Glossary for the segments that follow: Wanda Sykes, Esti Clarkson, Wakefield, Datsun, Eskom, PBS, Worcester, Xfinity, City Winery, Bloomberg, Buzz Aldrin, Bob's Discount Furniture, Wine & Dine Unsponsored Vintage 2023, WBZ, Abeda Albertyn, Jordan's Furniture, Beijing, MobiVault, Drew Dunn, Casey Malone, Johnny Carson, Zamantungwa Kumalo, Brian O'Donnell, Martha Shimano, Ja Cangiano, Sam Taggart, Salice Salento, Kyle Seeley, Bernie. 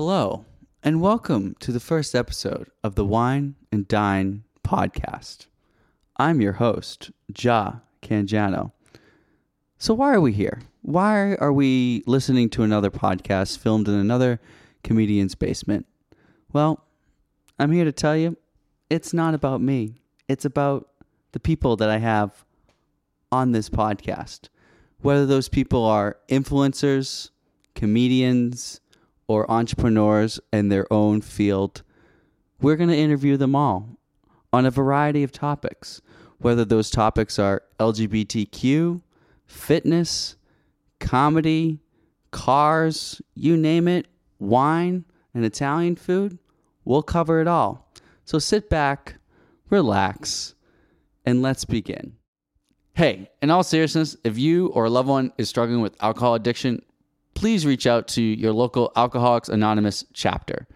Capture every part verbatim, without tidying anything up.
Hello, and welcome to the first episode of the Wine and Dine podcast. I'm your host, Ja Cangiano. So why are we here? Why are we listening to another podcast filmed in another comedian's basement? Well, I'm here to tell you, it's not about me. It's about the people that I have on this podcast. Whether those people are influencers, comedians, or entrepreneurs in their own field, we're going to interview them all on a variety of topics, whether those topics are L G B T Q, fitness, comedy, cars, you name it, wine and Italian food. We'll cover it all. So sit back, relax, and let's begin. Hey, in all seriousness, if you or a loved one is struggling with alcohol addiction, please reach out to your local Alcoholics Anonymous chapter.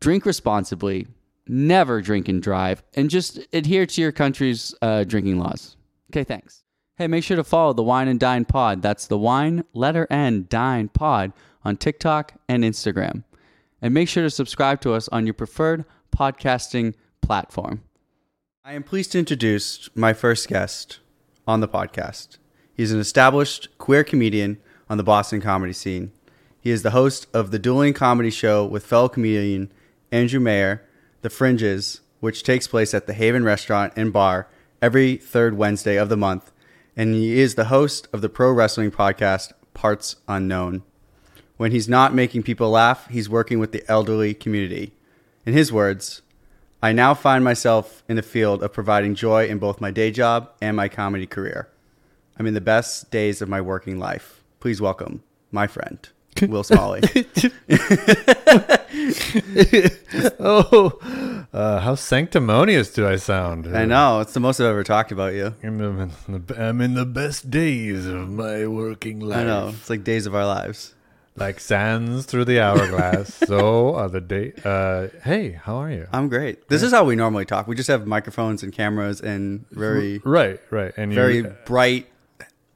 Drink responsibly, never drink and drive, and just adhere to your country's uh, drinking laws. Okay, thanks. Hey, make sure to follow the Wine and Dine Pod. That's the Wine, letter N, Dine Pod on TikTok and Instagram. And make sure to subscribe to us on your preferred podcasting platform. I am pleased to introduce my first guest on the podcast. He's an established queer comedian on the Boston comedy scene. He is the host of the Dueling Comedy Show with fellow comedian Andrew Mayer, The Fringes, which takes place at the Haven Restaurant and Bar every third Wednesday of the month, and he is the host of the pro wrestling podcast Parts Unknown. When he's not making people laugh, he's working with the elderly community. In his words, "I now find myself in the field of providing joy in both my day job and my comedy career. I'm in the best days of my working life. Please welcome my friend, Will Smalley." oh, uh, how sanctimonious do I sound? I know. It's the most I've ever talked about you. I'm in the, I'm in the best days of my working life. I know. It's like days of our lives. Like sands through the hourglass. so are the day. Uh, hey, how are you? I'm great. This yeah. is how we normally talk. We just have microphones and cameras and very... Right, right. And very you, uh, bright.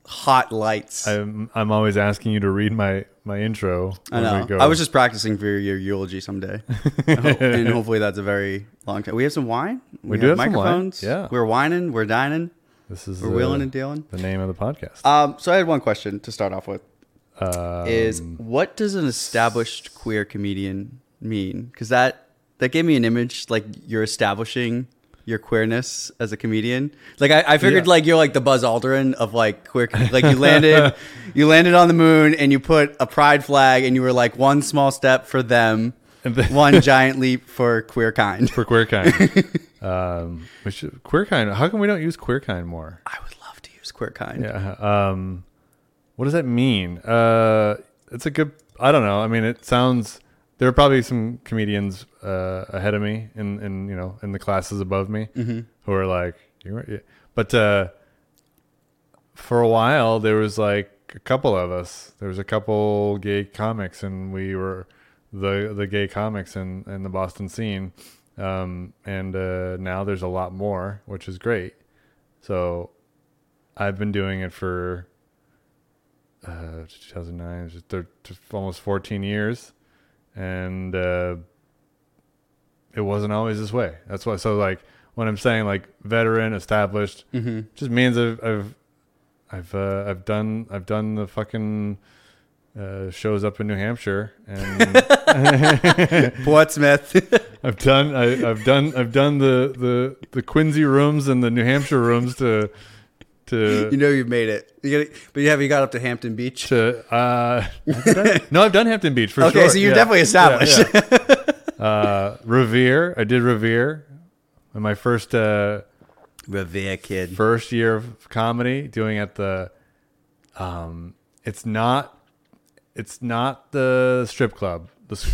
Hot lights. I'm I'm always asking you to read my, my intro. I know. We go. I was just practicing for your eulogy someday, and hopefully that's a very long time. We have some wine. We, we do have, have microphones. Some wine. Yeah, we're wining. We're dining. This is we're wheeling and dealing. The name of the podcast. Um. So I had one question to start off with. Um, is what does an established queer comedian mean? Because that that gave me an image like you're establishing your queerness as a comedian. Like I, I figured yeah. like you're like the Buzz Aldrin of like queer, like you landed, you landed on the moon and you put a pride flag and you were like one small step for them, one giant leap for queer kind. For queer kind. um, we should, queer kind. How come we don't use queer kind more? I would love to use queer kind. Yeah. Um, what does that mean? Uh, it's a good, I don't know. I mean, it sounds, there are probably some comedians uh, ahead of me in, in, you know, in the classes above me mm-hmm. who are like, yeah. but uh, for a while there was like a couple of us, there was a couple gay comics and we were the, the gay comics in, in the Boston scene. Um, and uh, now there's a lot more, which is great. So I've been doing it for uh, two thousand nine, almost fourteen years. And uh, it wasn't always this way. That's why. So, like, when I'm saying like veteran, established, mm-hmm. just means I've, I've, I've, uh, I've done, I've done the fucking uh, shows up in New Hampshire and Portsmouth. I've done, I, I've done, I've done the, the the Quincy rooms and the New Hampshire rooms to. To, you know you've made it. You gotta, but you have you got up to Hampton Beach? To, uh, no, I've done Hampton Beach for okay, sure. Okay, so you're yeah. definitely established. Yeah, yeah. uh, Revere, I did Revere. And my first uh, Revere kid, first year of comedy, doing at the. Um, it's not, it's not the strip club. The,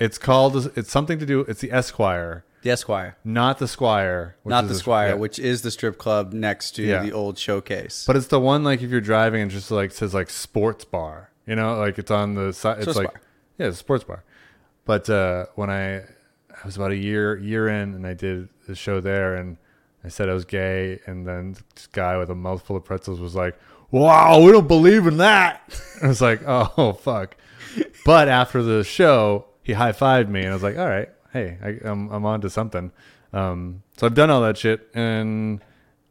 it's called. It's something to do. It's the Esquire. The Esquire. Not the Squire. Not the Squire, yeah. which is the strip club next to yeah. the old Showcase. But it's the one, like, if you're driving and just, like, says, like, sports bar. You know, like, it's on the side. It's sports like, bar. Yeah, it's a sports bar. But uh, when I, I was about a year year in, and I did a show there, and I said I was gay, and then this guy with a mouthful of pretzels was like, wow, we don't believe in that. I was like, oh, fuck. But after the show, he high-fived me, and I was like, all right, hey, I, I'm, I'm on to something. Um, so I've done all that shit, and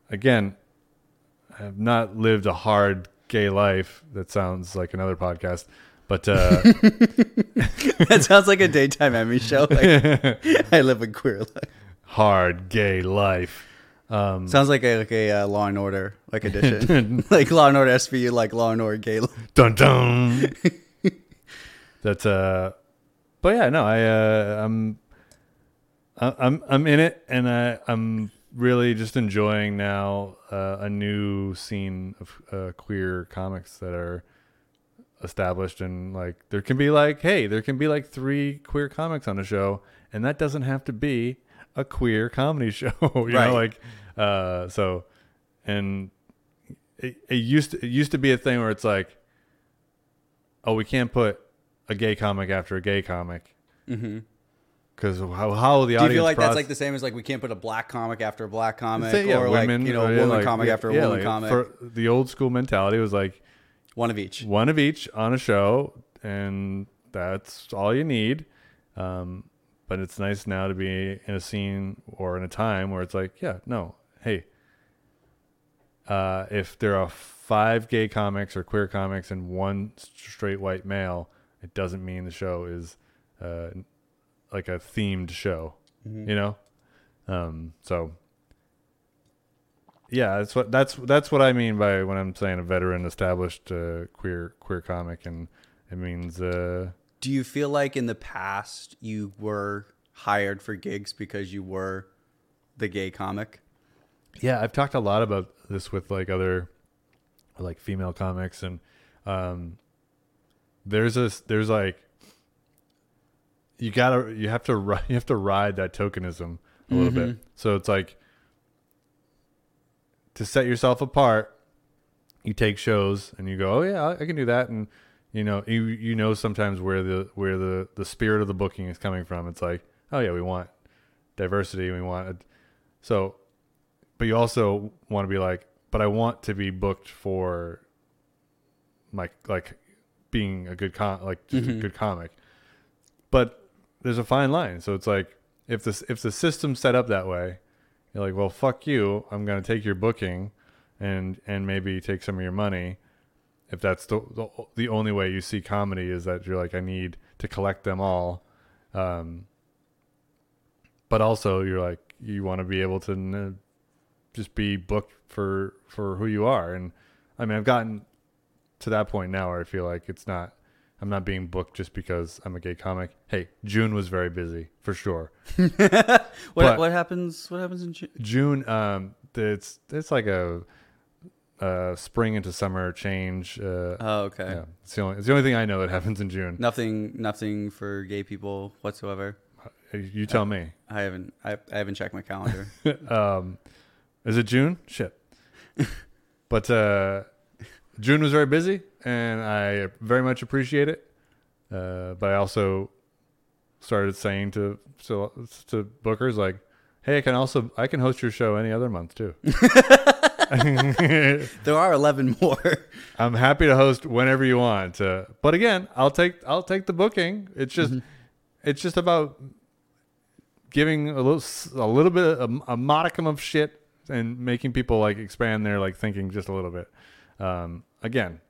again, I've not lived a hard gay life. That sounds like another podcast, but uh, that sounds like a daytime Emmy show. Like, I live a queer life. Hard gay life. Um, sounds like a, like a uh, Law and Order like edition, like Law and Order S V U, like Law and Order gay life. Dun dun. That's uh, but yeah, no, I uh, I'm I'm I'm in it, and I I'm. really just enjoying now uh, a new scene of uh, queer comics that are established, and like there can be like hey there can be like three queer comics on a show, and that doesn't have to be a queer comedy show. you right. know like uh so and it, it used to, it used to be a thing where it's like, oh, we can't put a gay comic after a gay comic. Mm-hmm. Because how, how the audience. Do you feel like proce- that's like the same as like we can't put a black comic after a black comic, say, yeah, or women, like you know a woman like, comic yeah, after a yeah, woman like comic? For the old school mentality was like one of each, one of each on a show, and that's all you need. Um, but it's nice now to be in a scene or in a time where it's like, yeah, no, hey, uh, if there are five gay comics or queer comics and one straight white male, it doesn't mean the show is. Uh, like a themed show, mm-hmm. you know? Um, so yeah, that's what, that's, that's what I mean by when I'm saying a veteran established uh, queer, queer comic. And it means, uh, do you feel like in the past you were hired for gigs because you were the gay comic? Yeah. I've talked a lot about this with like other, like female comics, and, um, there's a, there's like, You gotta, you have to, you have to ride that tokenism a little mm-hmm. bit. So it's like to set yourself apart. You take shows and you go, oh yeah, I can do that, and you know, you you know sometimes where the where the the spirit of the booking is coming from. It's like, oh yeah, we want diversity, we want a, so, but you also want to be like, but I want to be booked for my like being a good com like just mm-hmm. a good comic, but. There's a fine line. So it's like, if this, if the system's set up that way, you're like, well, fuck you. I'm going to take your booking and, and maybe take some of your money. If that's the, the, the only way you see comedy is that you're like, I need to collect them all. Um, but also you're like, you want to be able to n- just be booked for, for who you are. And I mean, I've gotten to that point now where I feel like it's not, I'm not being booked just because I'm a gay comic. Hey, June was very busy for sure. what what happens? What happens in June? June, um, it's it's like a, a spring into summer change. Uh, oh, okay. Yeah, it's the only it's the only thing I know that happens in June. Nothing, nothing for gay people whatsoever. You tell I, me. I haven't I, I haven't checked my calendar. um, is it June? Shit. But uh, June was very busy. And I very much appreciate it, uh, but I also started saying to, to to bookers like, "Hey, I can also I can host your show any other month too." There are eleven more. I'm happy to host whenever you want, uh, but again, I'll take I'll take the booking. It's just mm-hmm. it's just about giving a little a little bit a, a modicum of shit and making people like expand their like thinking just a little bit. Um, again.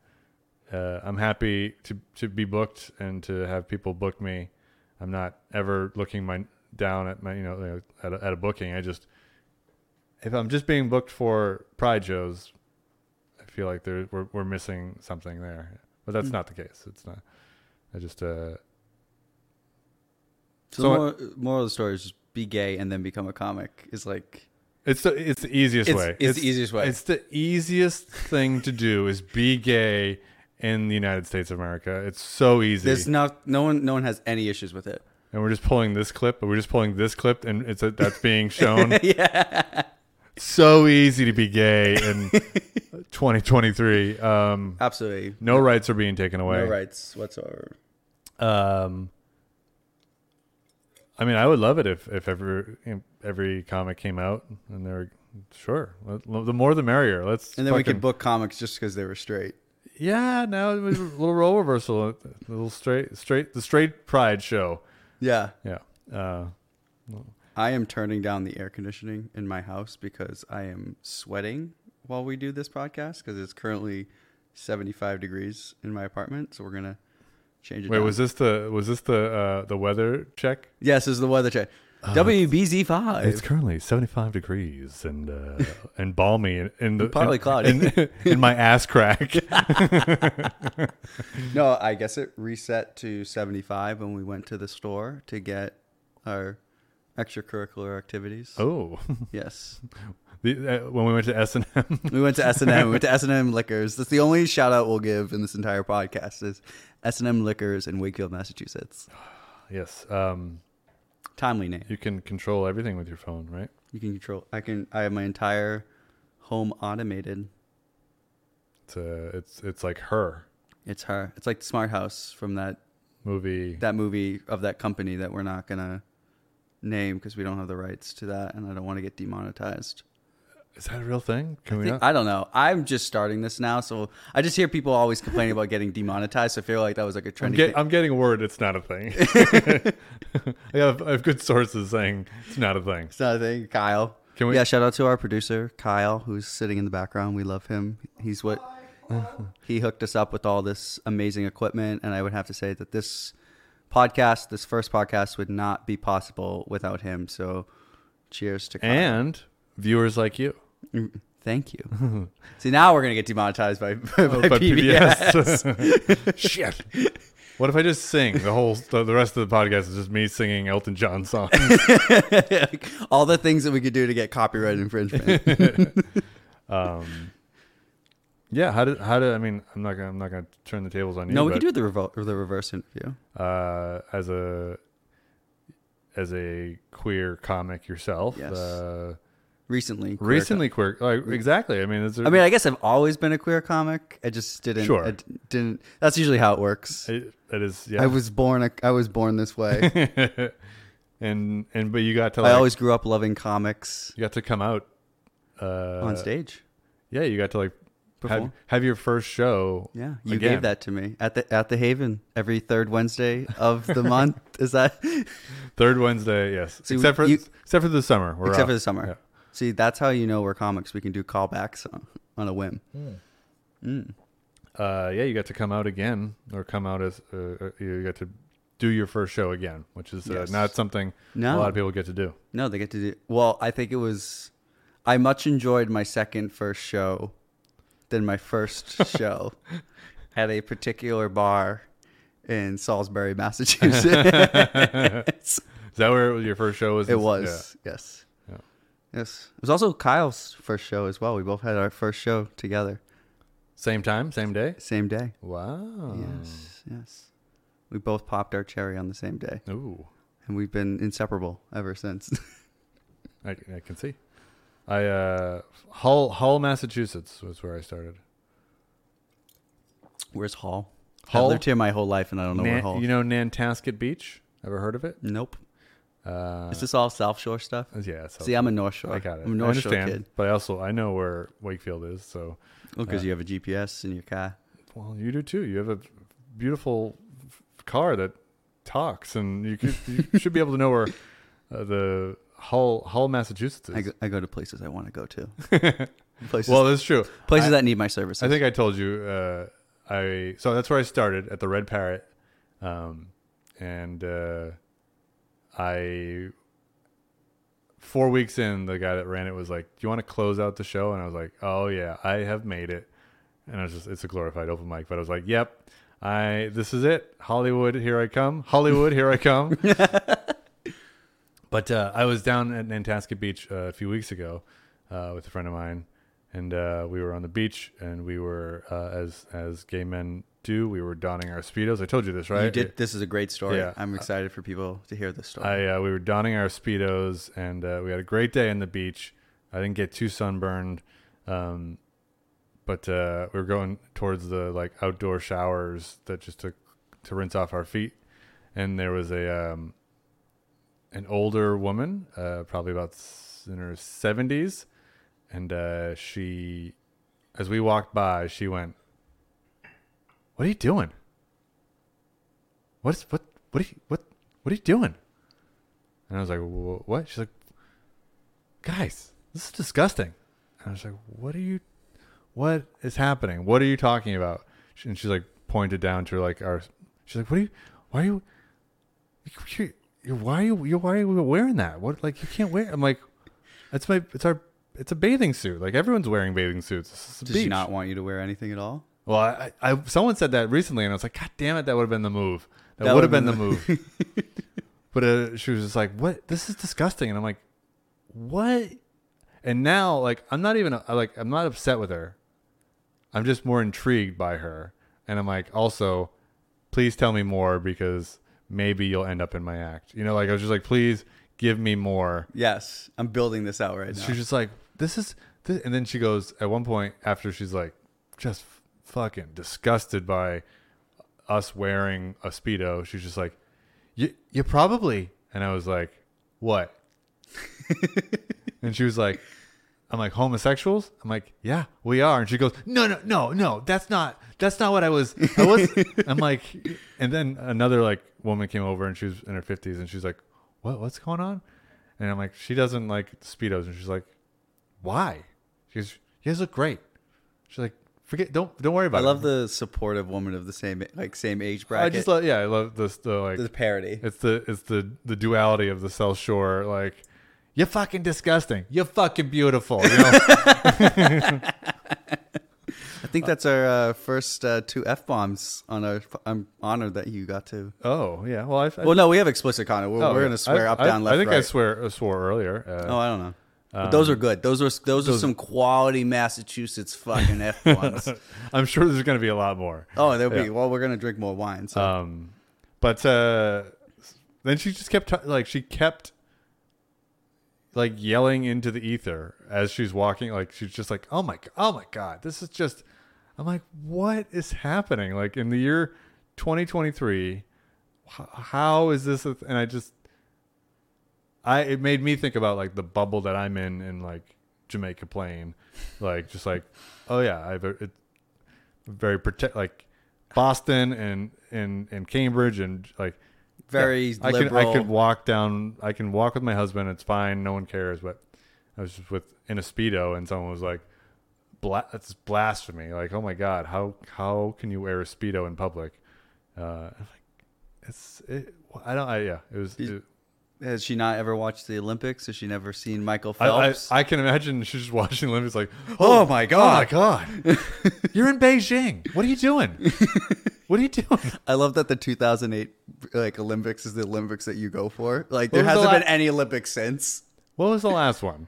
Uh, I'm happy to, to be booked and to have people book me. I'm not ever looking my down at my, you know, at a, at a booking. I just, if I'm just being booked for pride shows, I feel like there we're, we're missing something there, but that's mm. not the case. It's not, I just, uh, so, so more, I, moral of the story is just be gay and then become a comic. It's like, it's the, it's the easiest it's, way. It's, it's the easiest way. It's the easiest thing to do is be gay. In the United States of America, it's so easy. There's not no one no one has any issues with it. And we're just pulling this clip, but we're just pulling this clip, and it's a, that's being shown. Yeah, so easy to be gay in twenty twenty-three. Um, Absolutely, no rights are being taken away. No rights whatsoever. Um, I mean, I would love it if if every every comic came out and they were sure. The more, the merrier. Let's and then fucking, we could book comics just because they were straight. Yeah, now it was a little role reversal, a little straight, straight, the straight pride show. Yeah. Yeah. Uh, well. I am turning down the air conditioning in my house because I am sweating while we do this podcast because it's currently seventy-five degrees in my apartment. So we're going to change it. Wait, down. was this the was this the uh, the weather check? Yes, this is the weather check. Uh, W B Z five. It's currently seventy-five degrees and uh, and balmy in, in the partly in, cloudy in, in my ass crack. No, I guess it reset to seventy-five when we went to the store to get our extracurricular activities. Oh, yes. The, uh, when we went to S and M, we went to S and M. We went to S and M Liquors. That's the only shout out we'll give in this entire podcast is S and M Liquors in Wakefield, Massachusetts. Yes. Um, Timely name. You can control everything with your phone, right? You can control. I can. I have my entire home automated. It's a, It's it's like her. It's her. It's like the Smart House from that movie. That movie of that company that we're not gonna name because we don't have the rights to that, and I don't want to get demonetized. Is that a real thing? Can I we? Think, I don't know. I'm just starting this now, so I just hear people always complaining about getting demonetized. So I feel like that was like a trendy. I'm, get, I'm getting word it's not a thing. I, have, I have good sources saying it's not a thing. It's not a thing, Kyle. Can we? Yeah, shout out to our producer Kyle, who's sitting in the background. We love him. He's what he hooked us up with all this amazing equipment, and I would have to say that this podcast, this first podcast, would not be possible without him. So, cheers to Kyle. And viewers like you. Thank you. See, now we're going to get demonetized by, by, oh, by, by P B S. P B S. Shit. What if I just sing the whole, the rest of the podcast is just me singing Elton John songs? All the things that we could do to get copyright infringement. um, yeah. How did, how did, I mean, I'm not going to, I'm not going to turn the tables on you. No, we but, can do the, revo- or the reverse interview. Uh, as a, as a queer comic yourself. Yes. Uh, Recently, queer recently com- queer, like, exactly. I mean, it's a, I mean, I guess I've always been a queer comic. I just didn't. Sure. I didn't. That's usually how it works. It, it is. Yeah. I was born. A, I was born this way. and and but you got to. Like, I always grew up loving comics. You got to come out uh, on stage. Yeah, you got to like have, have your first show. Yeah, you again. gave that to me at the at the Haven every third Wednesday of the month. Is that third Wednesday? Yes, so except for you, except for the summer. We're except off. for the summer. Yeah. See, that's how you know we're comics. We can do callbacks on, on a whim. Mm. Mm. Uh, yeah, you got to come out again, or come out as uh, you got to do your first show again, which is uh, yes. not something no. a lot of people get to do. No, they get to do. Well, I think it was. I much enjoyed my second first show than my first show at a particular bar in Salisbury, Massachusetts. Is that where it was, your first show was? It was. Yeah. Yes. Yes. It was also Kyle's first show as well. We both had our first show together. Same time, same day? Same day. Wow. Yes, yes. We both popped our cherry on the same day. Ooh. And we've been inseparable ever since. I, I can see. I uh, Hull, Hull, Massachusetts was where I started. Where's Hull? Hull? I've lived here my whole life and I don't know Na- where Hull is. You know Nantasket Beach? Ever heard of it? Nope. Uh, is this all South Shore stuff? Yeah. South See, Shore. I'm a North Shore. I got it. I'm a North I understand, Shore kid. But I also I know where Wakefield is. So, well, because uh, you have a G P S in your car. Well, you do too. You have a beautiful car that talks, and you, could, you should be able to know where uh, the Hull, Hull, Massachusetts is. I go, I go to places I want to go to. places. Well, that's true. Places I, that need my services. I think I told you. Uh, I so that's where I started at the Red Parrot, um, and. Uh, I, four weeks in, the guy that ran it was like, do you want to close out the show? And I was like, oh yeah, I have made it. And I was just, it's a glorified open mic, but I was like, yep, I, this is it. Hollywood, here I come. Hollywood, here I come. But, uh, I was down at Nantasket Beach uh, a few weeks ago, uh, with a friend of mine and, uh, we were on the beach and we were, uh, as, as gay men do, we were donning our Speedos. I told you this, right? You did. This is a great story. Yeah. I'm excited for people to hear this story. I, uh, we were donning our Speedos, and uh, we had a great day on the beach. I didn't get too sunburned, um, but uh, we were going towards the like outdoor showers that just took to rinse off our feet. And there was a um, an older woman, uh, probably about in her seventies, and uh, she, as we walked by, she went, "What are you doing? What's what? What? Are you, what? what are you doing? And I was like, what? She's like, guys, this is disgusting. And I was like, what are you, what is happening? What are you talking about? And she's like, pointed down to like our, she's like, what are you, why are you, why are you, why are you wearing that? What, like, you can't wear, I'm like, it's my, it's our, it's a bathing suit. Like, everyone's wearing bathing suits. This is Does beach. She not want you to wear anything at all? Well, I, I, someone said that recently, and I was like, God damn it, that would have been the move. That, that would have been the move. But uh, she was just like, what? This is disgusting. And I'm like, what? And now, like, I'm not even, like, I'm not upset with her. I'm just more intrigued by her. And I'm like, also, please tell me more, because maybe you'll end up in my act. You know, like, I was just like, please give me more. Yes. I'm building this out right and now. She's just like, this is, this. And then she goes, at one point, after she's like, just fucking disgusted by us wearing a Speedo, she's just like, you you probably, and I was like, what? And she was like, I'm like, homosexuals? I'm like, yeah, we are. And she goes, no, no, no, no, that's not, that's not what I was, I was, I'm like, and then another like woman came over, and she was in her fifties, and she's like, what, what's going on? And I'm like, she doesn't like Speedos. And she's like, why? She goes, you guys look great. She's like, forget, don't don't worry about it. I love it. The supportive woman of the same like same age bracket. I just love, yeah, I love this the like the parody. It's the it's the the duality of the South Shore. Like, you're fucking disgusting. You're fucking beautiful. You know? I think that's our uh, first uh, two F bombs on our. I'm honored that you got to. Oh yeah, well I. I well no, we have explicit content. We're, oh, we're gonna swear I, up, I, down, I, left, I think right. I swear I swore earlier. Uh, oh, I don't know. But um, those are good. Those are those, those are some quality Massachusetts fucking F ones. I'm sure there's going to be a lot more. Oh, there'll yeah. be. Well, we're going to drink more wine. So. Um, but uh, then she just kept t- like she kept like yelling into the ether as she's walking. Like she's just like, oh my, oh my God, this is just. I'm like, what is happening? Like in the year twenty twenty-three, how is this? A th-? And I just. I it made me think about like the bubble that I'm in in like Jamaica Plain, like just like, oh yeah, I've it very protect like Boston and and and Cambridge and like very I, liberal. I can I can walk down I can walk with my husband. It's fine, no one cares. But I was just with in a Speedo, and someone was like, Bla- that's blasphemy! Like, oh my God, how how can you wear a Speedo in public? Uh, like it's it, I don't I, yeah it was. It, Has she not ever watched the Olympics? Has she never seen Michael Phelps? I, I, I can imagine she's just watching the Olympics like, oh, oh my God. Oh my God. You're in Beijing. What are you doing? What are you doing? I love that the two thousand eight like Olympics is the Olympics that you go for. Like, what there hasn't the la- been any Olympics since. What was the last one?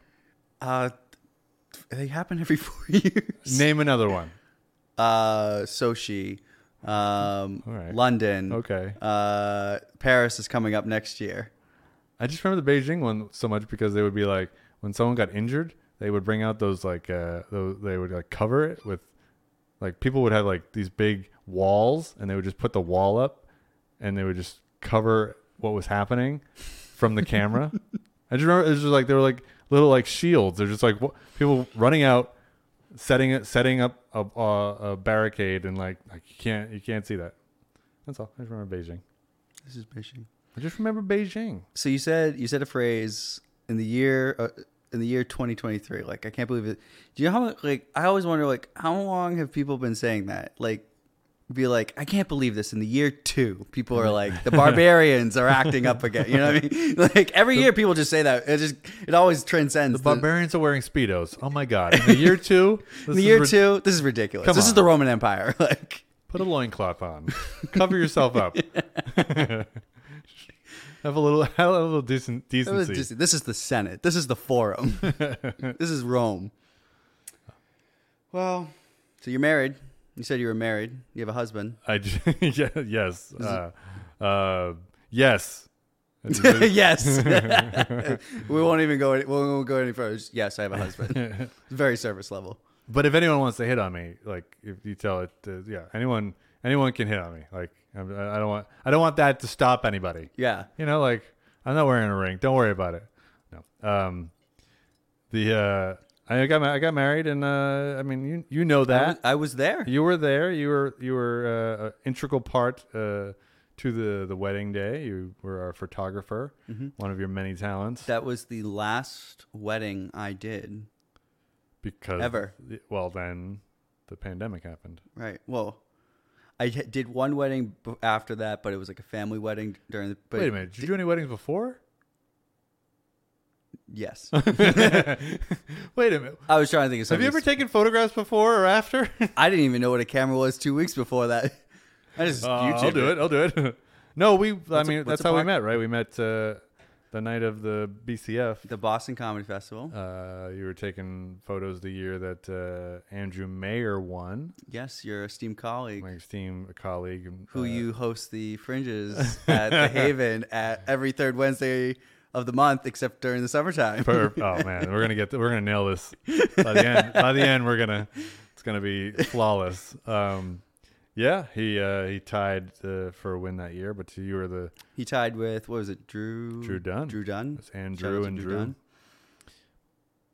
Uh, they happen every four years. Name another one. Uh, Sochi. Um, All right. London. Okay. Uh, Paris is coming up next year. I just remember the Beijing one so much because they would be like, when someone got injured, they would bring out those like, uh, those, they would like cover it with, like people would have like these big walls, and they would just put the wall up, and they would just cover what was happening from the camera. I just remember it was just like, they were like little like shields. They're just like wh- people running out, setting it, setting up a, a, a barricade, and like, like you can't, you can't see that. That's all. I just remember Beijing. This is Beijing. I just remember Beijing. So you said you said a phrase in the year uh, in the year twenty twenty-three. Like, I can't believe it. Do you know how like I always wonder like how long have people been saying that? Like, be like, I can't believe this. In the year two, people are like, the barbarians are acting up again. You know what I mean? Like every year, people just say that. It just it always transcends. The, the barbarians are wearing Speedos. Oh my God! In the year two, this in the year ri- two, this is ridiculous. Come this on. Is the Roman Empire. Like, put a loincloth on, cover yourself up. Have a little, have a little decent, decency. Just, this is the Senate. This is the Forum. This is Rome. Well, so you're married. You said you were married. You have a husband. I yeah, yes, uh, uh, yes, yes. We won't even go. Any, we won't go any further. Yes, I have a husband. Very service level. But if anyone wants to hit on me, like if you tell it, to, yeah, anyone, anyone can hit on me, like. I don't want. I don't want that to stop anybody. Yeah, you know, like I'm not wearing a ring. Don't worry about it. No. Um. The uh, I got ma- I got married, and uh, I mean, you you know that I was, I was there. You were there. You were you were uh, an integral part uh, to the, the wedding day. You were our photographer, mm-hmm. one of your many talents. That was the last wedding I did. Because ever. Well, then the pandemic happened. Right. Well, I did one wedding after that, but it was like a family wedding during the... But Wait a minute. Did th- you do any weddings before? Yes. Wait a minute. I was trying to think of something. Have you ever taken photographs before or after? I didn't even know what a camera was two weeks before that. I just uh, I'll do it. it. I'll do it. No, we... What's I mean, a, that's how park? we met, right? We met uh, the night of the B C F. The Boston Comedy Festival. Uh, you were taking photos the year that uh, Andrew Mayer won. Yes, your esteemed colleague. My esteemed colleague. Who uh, you host the Fringes at the Haven at every third Wednesday of the month, except during the summertime. Perf- oh, man. We're going to get... Th- we're going to nail this. By the end, By the end, we're going to... It's going to be flawless. Um Yeah, he uh, he tied uh, for a win that year, but you were the... He tied with, what was it, Drew? Drew Dunn. Drew Dunn. It's Andrew and Drew. Drew Dunn.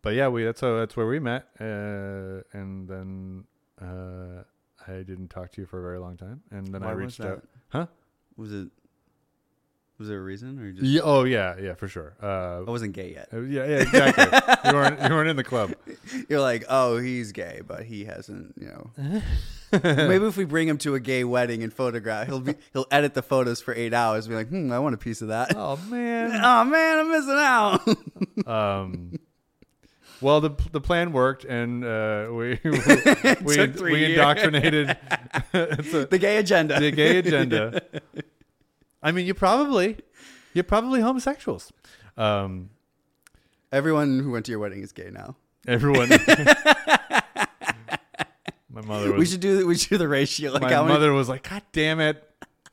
But yeah, we that's how, that's where we met, uh, and then uh, I didn't talk to you for a very long time, and then Why I reached out. Huh? Was it? Was there a reason, or just? Yeah, oh yeah, yeah, for sure. Uh, I wasn't gay yet. Uh, yeah, yeah, exactly. you weren't you weren't in the club. You're like, oh, he's gay, but he hasn't, you know. Maybe if we bring him to a gay wedding and photograph, he'll be he'll edit the photos for eight hours. And be like, hmm, I want a piece of that. Oh man, oh man, I'm missing out. um, well, the the plan worked, and uh, we we we, we indoctrinated a, the gay agenda. The gay agenda. I mean, you probably, you're probably homosexuals. Um, Everyone who went to your wedding is gay now. Everyone. My mother was... We should do, we should do the ratio. Like, my how mother many... was like, God damn it.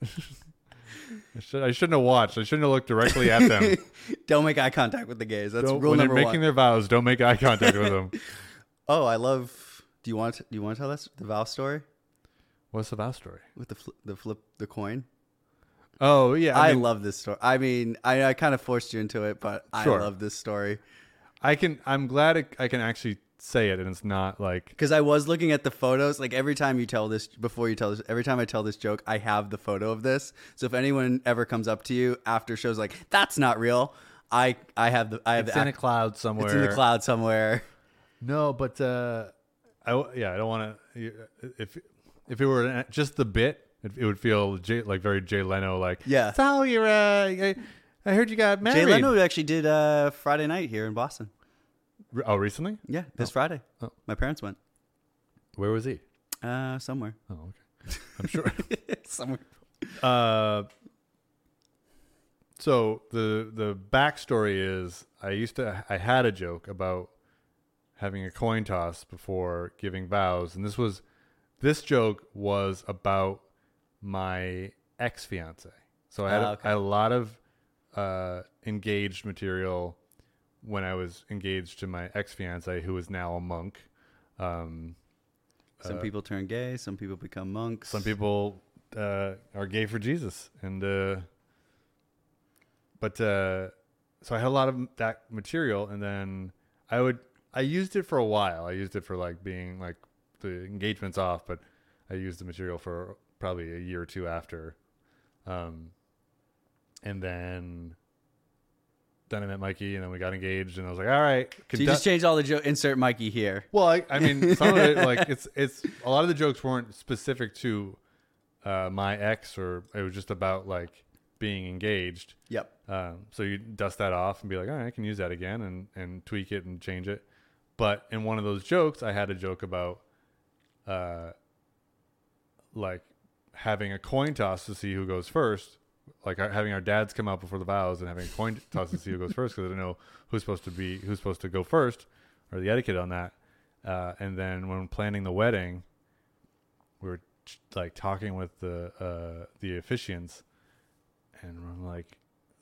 I, should, I shouldn't have watched. I shouldn't have looked directly at them. Don't make eye contact with the gays. That's don't, rule number one. When they're making one. their vows, don't make eye contact with them. Oh, I love... Do you want to, do you want to tell us the vow story? What's the vow story? With the fl- the flip, the coin. Oh, yeah. I, I mean, love this story. I mean, I, I kind of forced you into it, but sure. I love this story. I can, I'm glad it, I can actually say it and it's not like... Because I was looking at the photos. Like every time you tell this, before you tell this, every time I tell this joke, I have the photo of this. So if anyone ever comes up to you after shows like, that's not real, I, I have the... I have it's the, in a cloud somewhere. It's in the cloud somewhere. No, but uh, I, yeah, I don't want to... If, if it were just the bit, it would feel Jay, like very Jay Leno, like, yeah. So you're, uh, I, I heard you got married. Jay Leno actually did uh, Friday night here in Boston. Re- oh, recently? Yeah, this oh. Friday. Oh. My parents went. Where was he? Uh, somewhere. Oh, okay. I'm sure. Somewhere. Uh, so the the backstory is, I used to, I had a joke about having a coin toss before giving vows, and this was, this joke was about my ex-fiance. So I had oh, okay. a, a lot of uh, engaged material when I was engaged to my ex-fiance, who is now a monk. Um, some uh, people turn gay. Some people become monks. Some people uh, are gay for Jesus. And uh, but uh, so I had a lot of that material, and then I would I used it for a while. I used it for like being like the engagement's off, but I used the material for probably a year or two after. Um, and then, then I met Mikey, and then we got engaged, and I was like, all right. Condu- so you just changed all the jokes, insert Mikey here. Well, I, I mean, some of it, like, it's, it's, a lot of the jokes weren't specific to uh, my ex, or it was just about, like, being engaged. Yep. Um, so you dust that off and be like, all right, I can use that again, and, and tweak it and change it. But in one of those jokes, I had a joke about, uh, like, having a coin toss to see who goes first, like our, having our dads come out before the vows and having a coin toss to see who goes first, because I don't know who's supposed to be who's supposed to go first, or the etiquette on that. Uh, and then when planning the wedding, we were ch- like talking with the uh, the officiants, and I'm like,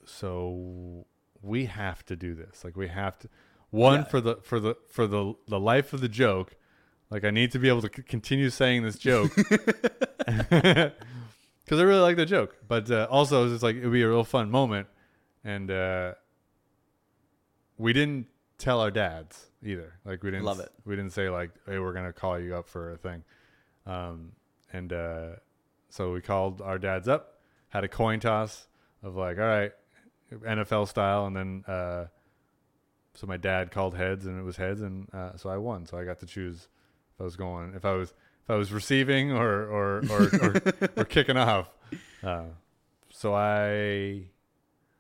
so we have to do this. Like we have to one yeah. for the for the for the the life of the joke. Like I need to be able to c- continue saying this joke. Because I really like the joke, but uh, also it was just like it would be a real fun moment, and uh, we didn't tell our dads either. Like we didn't love it. We didn't say like, "Hey, we're gonna call you up for a thing," um, and uh, so we called our dads up, had a coin toss of like, all right, N F L style. And then, uh, so my dad called heads and it was heads. And, uh, so I won. So I got to choose if I was going, if I was, if I was receiving or, or, or, or, or kicking off. Uh, so I,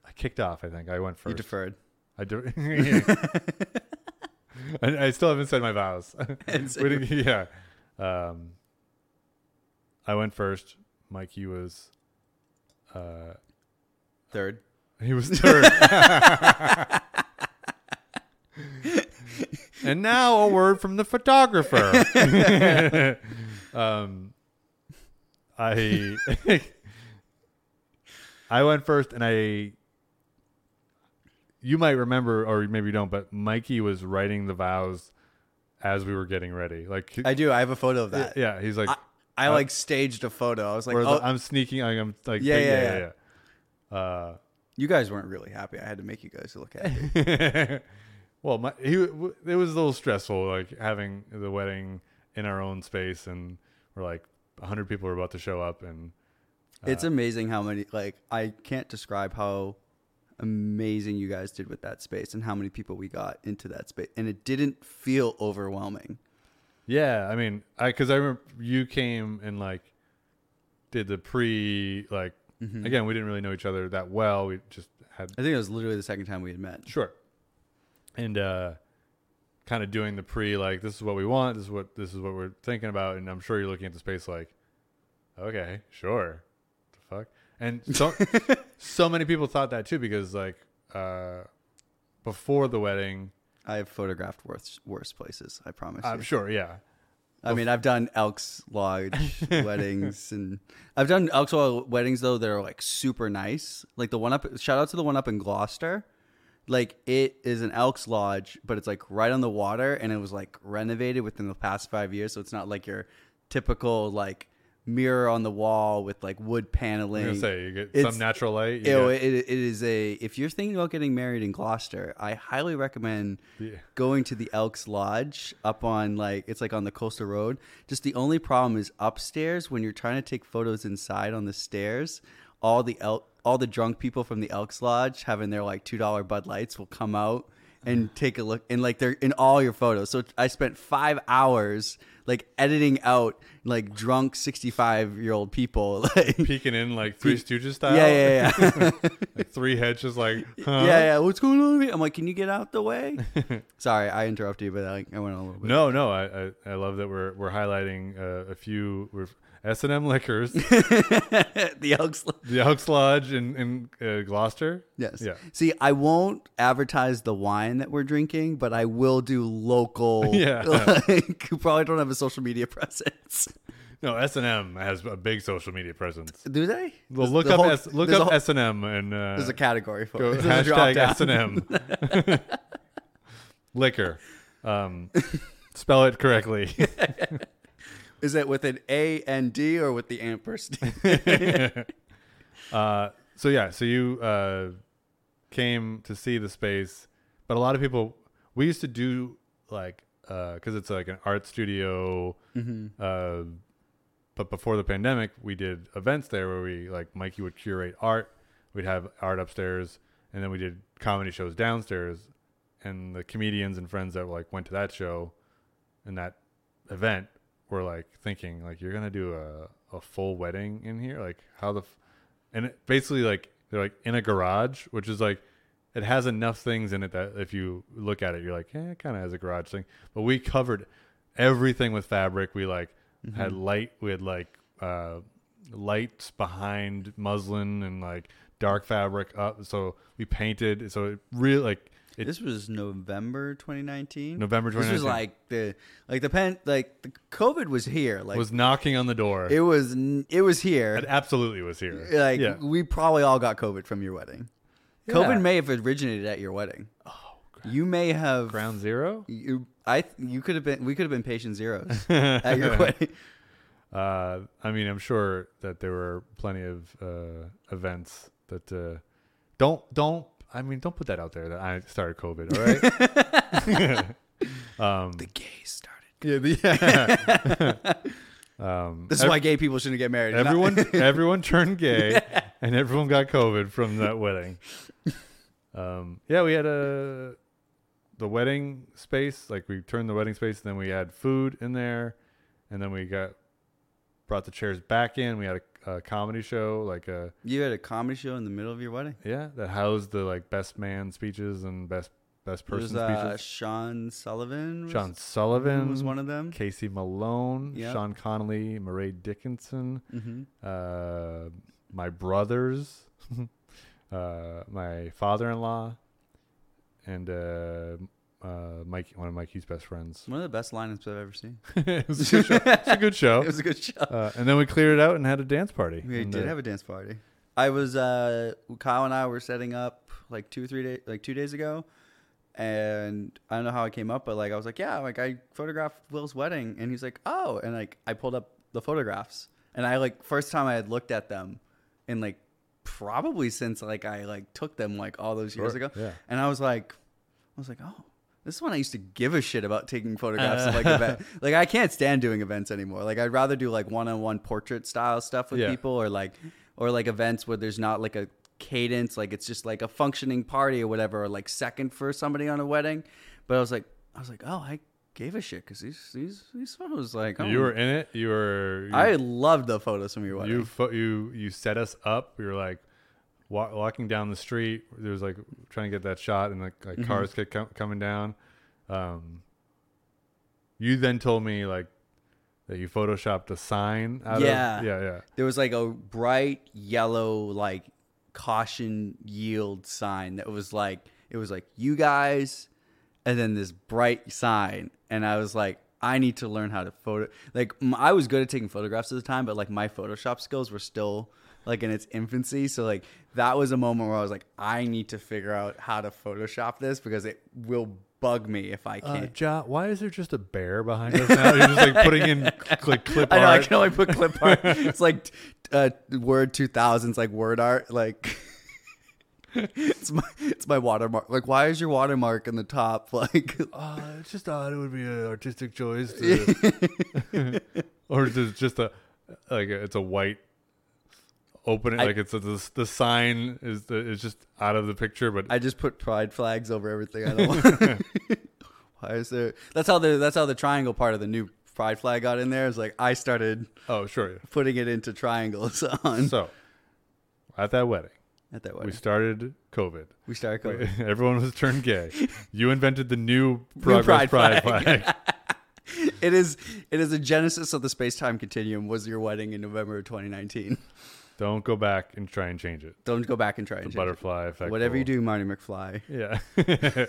I kicked off. I think I went first. You deferred. I, de- I, I still haven't said my vows. Yeah. Um, I went first. Mikey was uh, third. He was third. And now a word from the photographer. um, I I went first, and I. You might remember, or maybe you don't, but Mikey was writing the vows as we were getting ready. Like I do. I have a photo of that. Yeah. He's like, I, I uh, like staged a photo. I was like, oh. the, I'm sneaking. Like, I'm like, yeah, yeah, yeah. yeah, yeah. Uh, you guys weren't really happy. I had to make you guys look happy. Well, my, he, w- it was a little stressful, like having the wedding in our own space, and we're like one hundred people are about to show up. And uh, it's amazing how many, like, I can't describe how amazing you guys did with that space and how many people we got into that space, and it didn't feel overwhelming. Yeah, I mean, I because I remember you came and like did the pre like mm-hmm. again, we didn't really know each other that well. We just had I think it was literally the second time we had met. Sure, and uh, kind of doing the pre like this is what we want, this is what this is what we're thinking about, and I'm sure you're looking at the space like, okay, sure, what the fuck. And so, so many people thought that too, because like uh, before the wedding, I have photographed worse, worse places. I promise. I'm you. sure. Yeah. I Bef- mean, I've done Elks Lodge weddings, and I've done Elks Lodge weddings though that are like super nice. Like the one up, shout out to the one up in Gloucester. Like it is an Elks Lodge, but it's like right on the water, and it was like renovated within the past five years. So it's not like your typical like mirror on the wall with like wood paneling. You say you get it's, some natural light. You know, get... it, it is a. If you're thinking about getting married in Gloucester, I highly recommend yeah. going to the Elks Lodge up on like it's like on the coastal road. Just the only problem is upstairs when you're trying to take photos inside on the stairs, all the elk, all the drunk people from the Elks Lodge having their like two dollar Bud Lights will come out and take a look, and like they're in all your photos. So I spent five hours like editing out like drunk sixty-five year old people like peeking in like Three Stooges style. Yeah, yeah, yeah. Like three heads just like, huh? Yeah, yeah. What's going on? I'm like, can you get out the way? Sorry, I interrupted you, but I, I went on a little bit. No, no, I, I, I love that we're we're highlighting uh, a few. We're S and M Liquors, the Elks, the Elks Lodge in in uh, Gloucester. Yes. Yeah. See, I won't advertise the wine that we're drinking, but I will do local. Yeah. Like, who probably don't have a social media presence. No, S and M has a big social media presence. Do they? Well, there's, look the up whole, S, look up whole, S and M and uh, there's a category for go, it. There's hashtag S and M liquor. Um, spell it correctly. Is it with an A and D or with the ampersand? uh, so, yeah. So you uh, came to see the space. But a lot of people, we used to do like, because uh, it's like an art studio. Mm-hmm. Uh, but before the pandemic, we did events there where we like Mikey would curate art. We'd have art upstairs. And then we did comedy shows downstairs. And the comedians and friends that like went to that show and that event were like thinking like, you're gonna do a, a full wedding in here, like how the f-? And it basically like they're like in a garage, which is like it has enough things in it that if you look at it you're like, yeah, it kind of has a garage thing, but we covered everything with fabric. We like mm-hmm. had light, we had like uh lights behind muslin and like dark fabric up, so we painted, so it really like It, this was November twenty nineteen. November twenty nineteen. This was like the like the pen like the COVID was here. Like was knocking on the door. It was it was here. It absolutely was here. Like yeah. we probably all got COVID from your wedding. Yeah. COVID may have originated at your wedding. Oh, ground, you may have ground zero. You I you could have been we could have been patient zeros at your wedding. Uh, I mean, I'm sure that there were plenty of uh, events that uh, don't don't. I mean, don't put that out there that I started COVID, all right? um, the gays started COVID. Yeah. The, yeah. um, this is ev- why gay people shouldn't get married. Everyone everyone turned gay. and everyone got COVID from that wedding. Um, yeah, we had a the wedding space. Like we turned the wedding space, and then we had food in there, and then we got brought the chairs back in. We had a, a comedy show, like a you had a comedy show in the middle of your wedding. Yeah, that housed the like best man speeches and best best person was, speeches. Uh, Sean Sullivan. Was, Sean Sullivan was one of them. Casey Malone, yep. Sean Connolly, Marae Dickinson. Mm-hmm. Uh, my brothers. Uh, my father-in-law and uh, uh, Mike, one of Mikey's best friends. One of the best lineups I've ever seen. It was a good show. It was a good show. It was a good show. Uh, and then we cleared it out and had a dance party. We did the, have a dance party. I was uh, Kyle and I were setting up like two or three days, like two days ago, and I don't know how I came up, but like I was like, yeah, like I photographed Will's wedding, and he's like, oh, and like I pulled up the photographs, and I like first time I had looked at them, and like. Probably since like I like took them like all those years sure. ago, yeah. And I was like, I was like, oh, this is when I used to give a shit about taking photographs. Uh, of, like event. Like I can't stand doing events anymore. Like I'd rather do like one-on-one portrait style stuff with yeah. people, or like, or like events where there's not like a cadence, like it's just like a functioning party or whatever, or like second for somebody on a wedding. But I was like, I was like, oh, I gave a shit because these these these photos like oh. you were in it. You were. You, I loved the photos from your wedding. You fo- you you set us up. We were like wa- walking down the street. There was like trying to get that shot, and like, like mm-hmm. cars kept com- coming down. Um, you then told me like that you photoshopped a sign. Out yeah, of, yeah, yeah. There was like a bright yellow like caution yield sign that was like it was like you guys. And then this bright sign. And I was like, I need to learn how to photo. Like, I was good at taking photographs at the time, but like my Photoshop skills were still like in its infancy. So like that was a moment where I was like, I need to figure out how to Photoshop this because it will bug me if I can't. Uh, ja, why is there just a bear behind us now? You're just like putting in like clip I know, art. I can only put clip art. It's like uh, Word two thousands, like word art, like. It's my it's my watermark. Like, why is your watermark in the top? Like, uh, it's just odd. It would be an artistic choice, to, or is it just a like a, it's a white opening? I, like it's a, the, the sign is the, it's just out of the picture. But I just put pride flags over everything. I don't want. Why is there? That's how the that's how the triangle part of the new pride flag got in there. Is like I started. Oh sure. Yeah. Putting it into triangles on. So at that wedding. At that wedding. We started COVID. We started COVID. We, everyone was turned gay. You invented the new Progress new Pride, Pride flag. flag. It is it is a genesis of the space-time continuum was your wedding in November of twenty nineteen. Don't go back and try and change it. Don't go back and try and the change butterfly it. Butterfly effect. Whatever you do, Marty McFly. Yeah.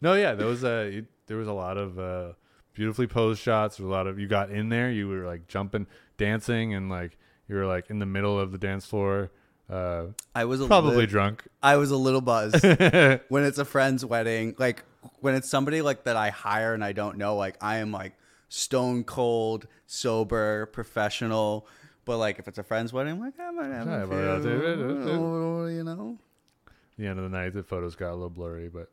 No, yeah, there was a, you, there was a lot of uh, beautifully posed shots. There was a lot of, you got in there, you were like jumping, dancing, and like you were like in the middle of the dance floor. Uh, I was a probably little, drunk. I was a little buzzed. When it's a friend's wedding, like when it's somebody like that I hire and I don't know, like I am like stone cold, sober, professional. But like if it's a friend's wedding, I'm like, I might have a few, you know. The end of the night, the photos got a little blurry, but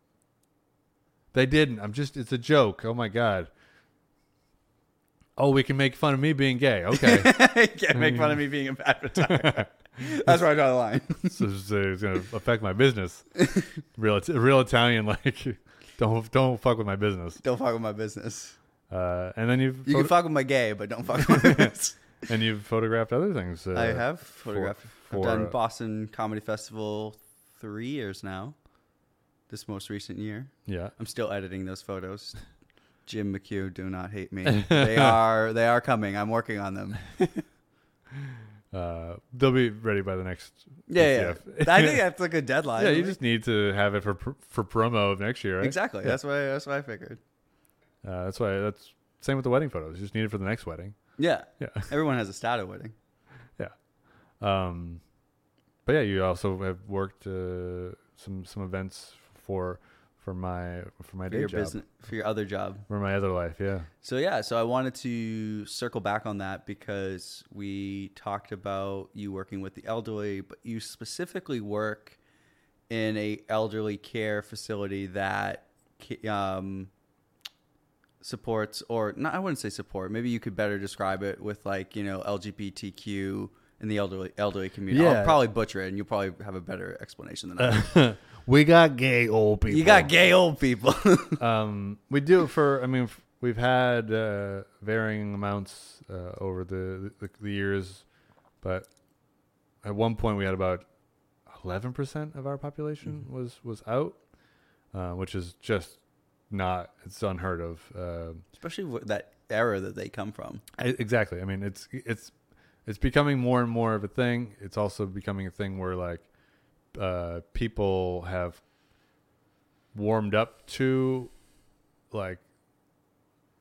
they didn't. I'm just, it's a joke. Oh my God. Oh, we can make fun of me being gay. Okay. You can't make fun of me being a bad photographer. That's where I draw the line. So, so it's going to affect my business. Real real Italian, like, don't don't fuck with my business. Don't fuck with my business. Uh, and then you've You photo- can fuck with my gay, but don't fuck with my business. And you've photographed other things. Uh, I have photographed. For, for, I've done uh, Boston Comedy Festival three years now, this most recent year. Yeah. I'm still editing those photos. Jim McHugh, do not hate me. They are they are coming. I'm working on them. Uh, they'll be ready by the next. Yeah, yeah. I think that's like a deadline. Yeah, you just need to have it for for promo of next year, right? Exactly. Yeah. That's why. That's what I figured. Uh, that's why. That's same with the wedding photos. You just need it for the next wedding. Yeah. Yeah. Everyone has a stat at wedding. Yeah. Um, but yeah, you also have worked uh, some some events for. For my for my for day your job. Business, for your other job. For my other life, yeah. So yeah, so I wanted to circle back on that because we talked about you working with the elderly, but you specifically work in a elderly care facility that um, supports or not. I wouldn't say support. Maybe you could better describe it with like you know L G B T Q in the elderly elderly community. Yeah. I'll probably butcher it, and you'll probably have a better explanation than I do. We got gay old people. You got gay old people. um, we do it for, I mean, we've had uh, varying amounts uh, over the, the, the years, but at one point we had about eleven percent of our population mm-hmm. was, was out, uh, which is just not, it's unheard of. Uh, Especially with that era that they come from. I, exactly. I mean, it's, it's, it's becoming more and more of a thing. It's also becoming a thing where like, Uh, people have warmed up to like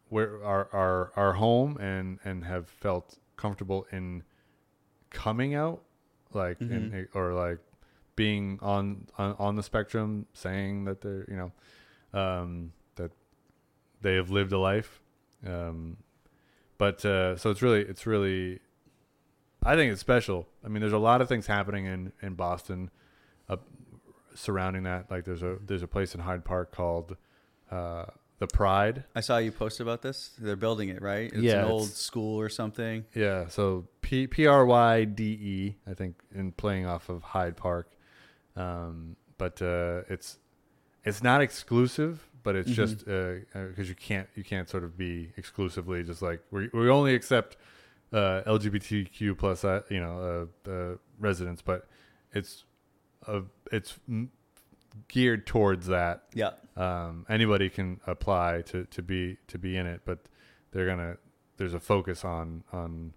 where our, our, our home and, and have felt comfortable in coming out, like, mm-hmm. in, or like being on, on, on the spectrum, saying that they're, you know, um, that they have lived a life. Um, but, uh, so it's really, it's really, I think it's special. I mean, there's a lot of things happening in, in Boston up surrounding that. Like there's a there's a place in Hyde Park called uh the Pride. I saw you post about this. They're building it, right? It's yeah, an old it's, school or something. Yeah, so P P R Y D E, I think, in playing off of Hyde Park. Um but uh it's it's not exclusive, but it's mm-hmm. just uh because you can't you can't sort of be exclusively just like we we only accept uh L G B T Q plus uh, you know uh, uh residents, but it's Uh, it's m- geared towards that. Yeah. Um, anybody can apply to, to be to be in it, but they're gonna. There's a focus on on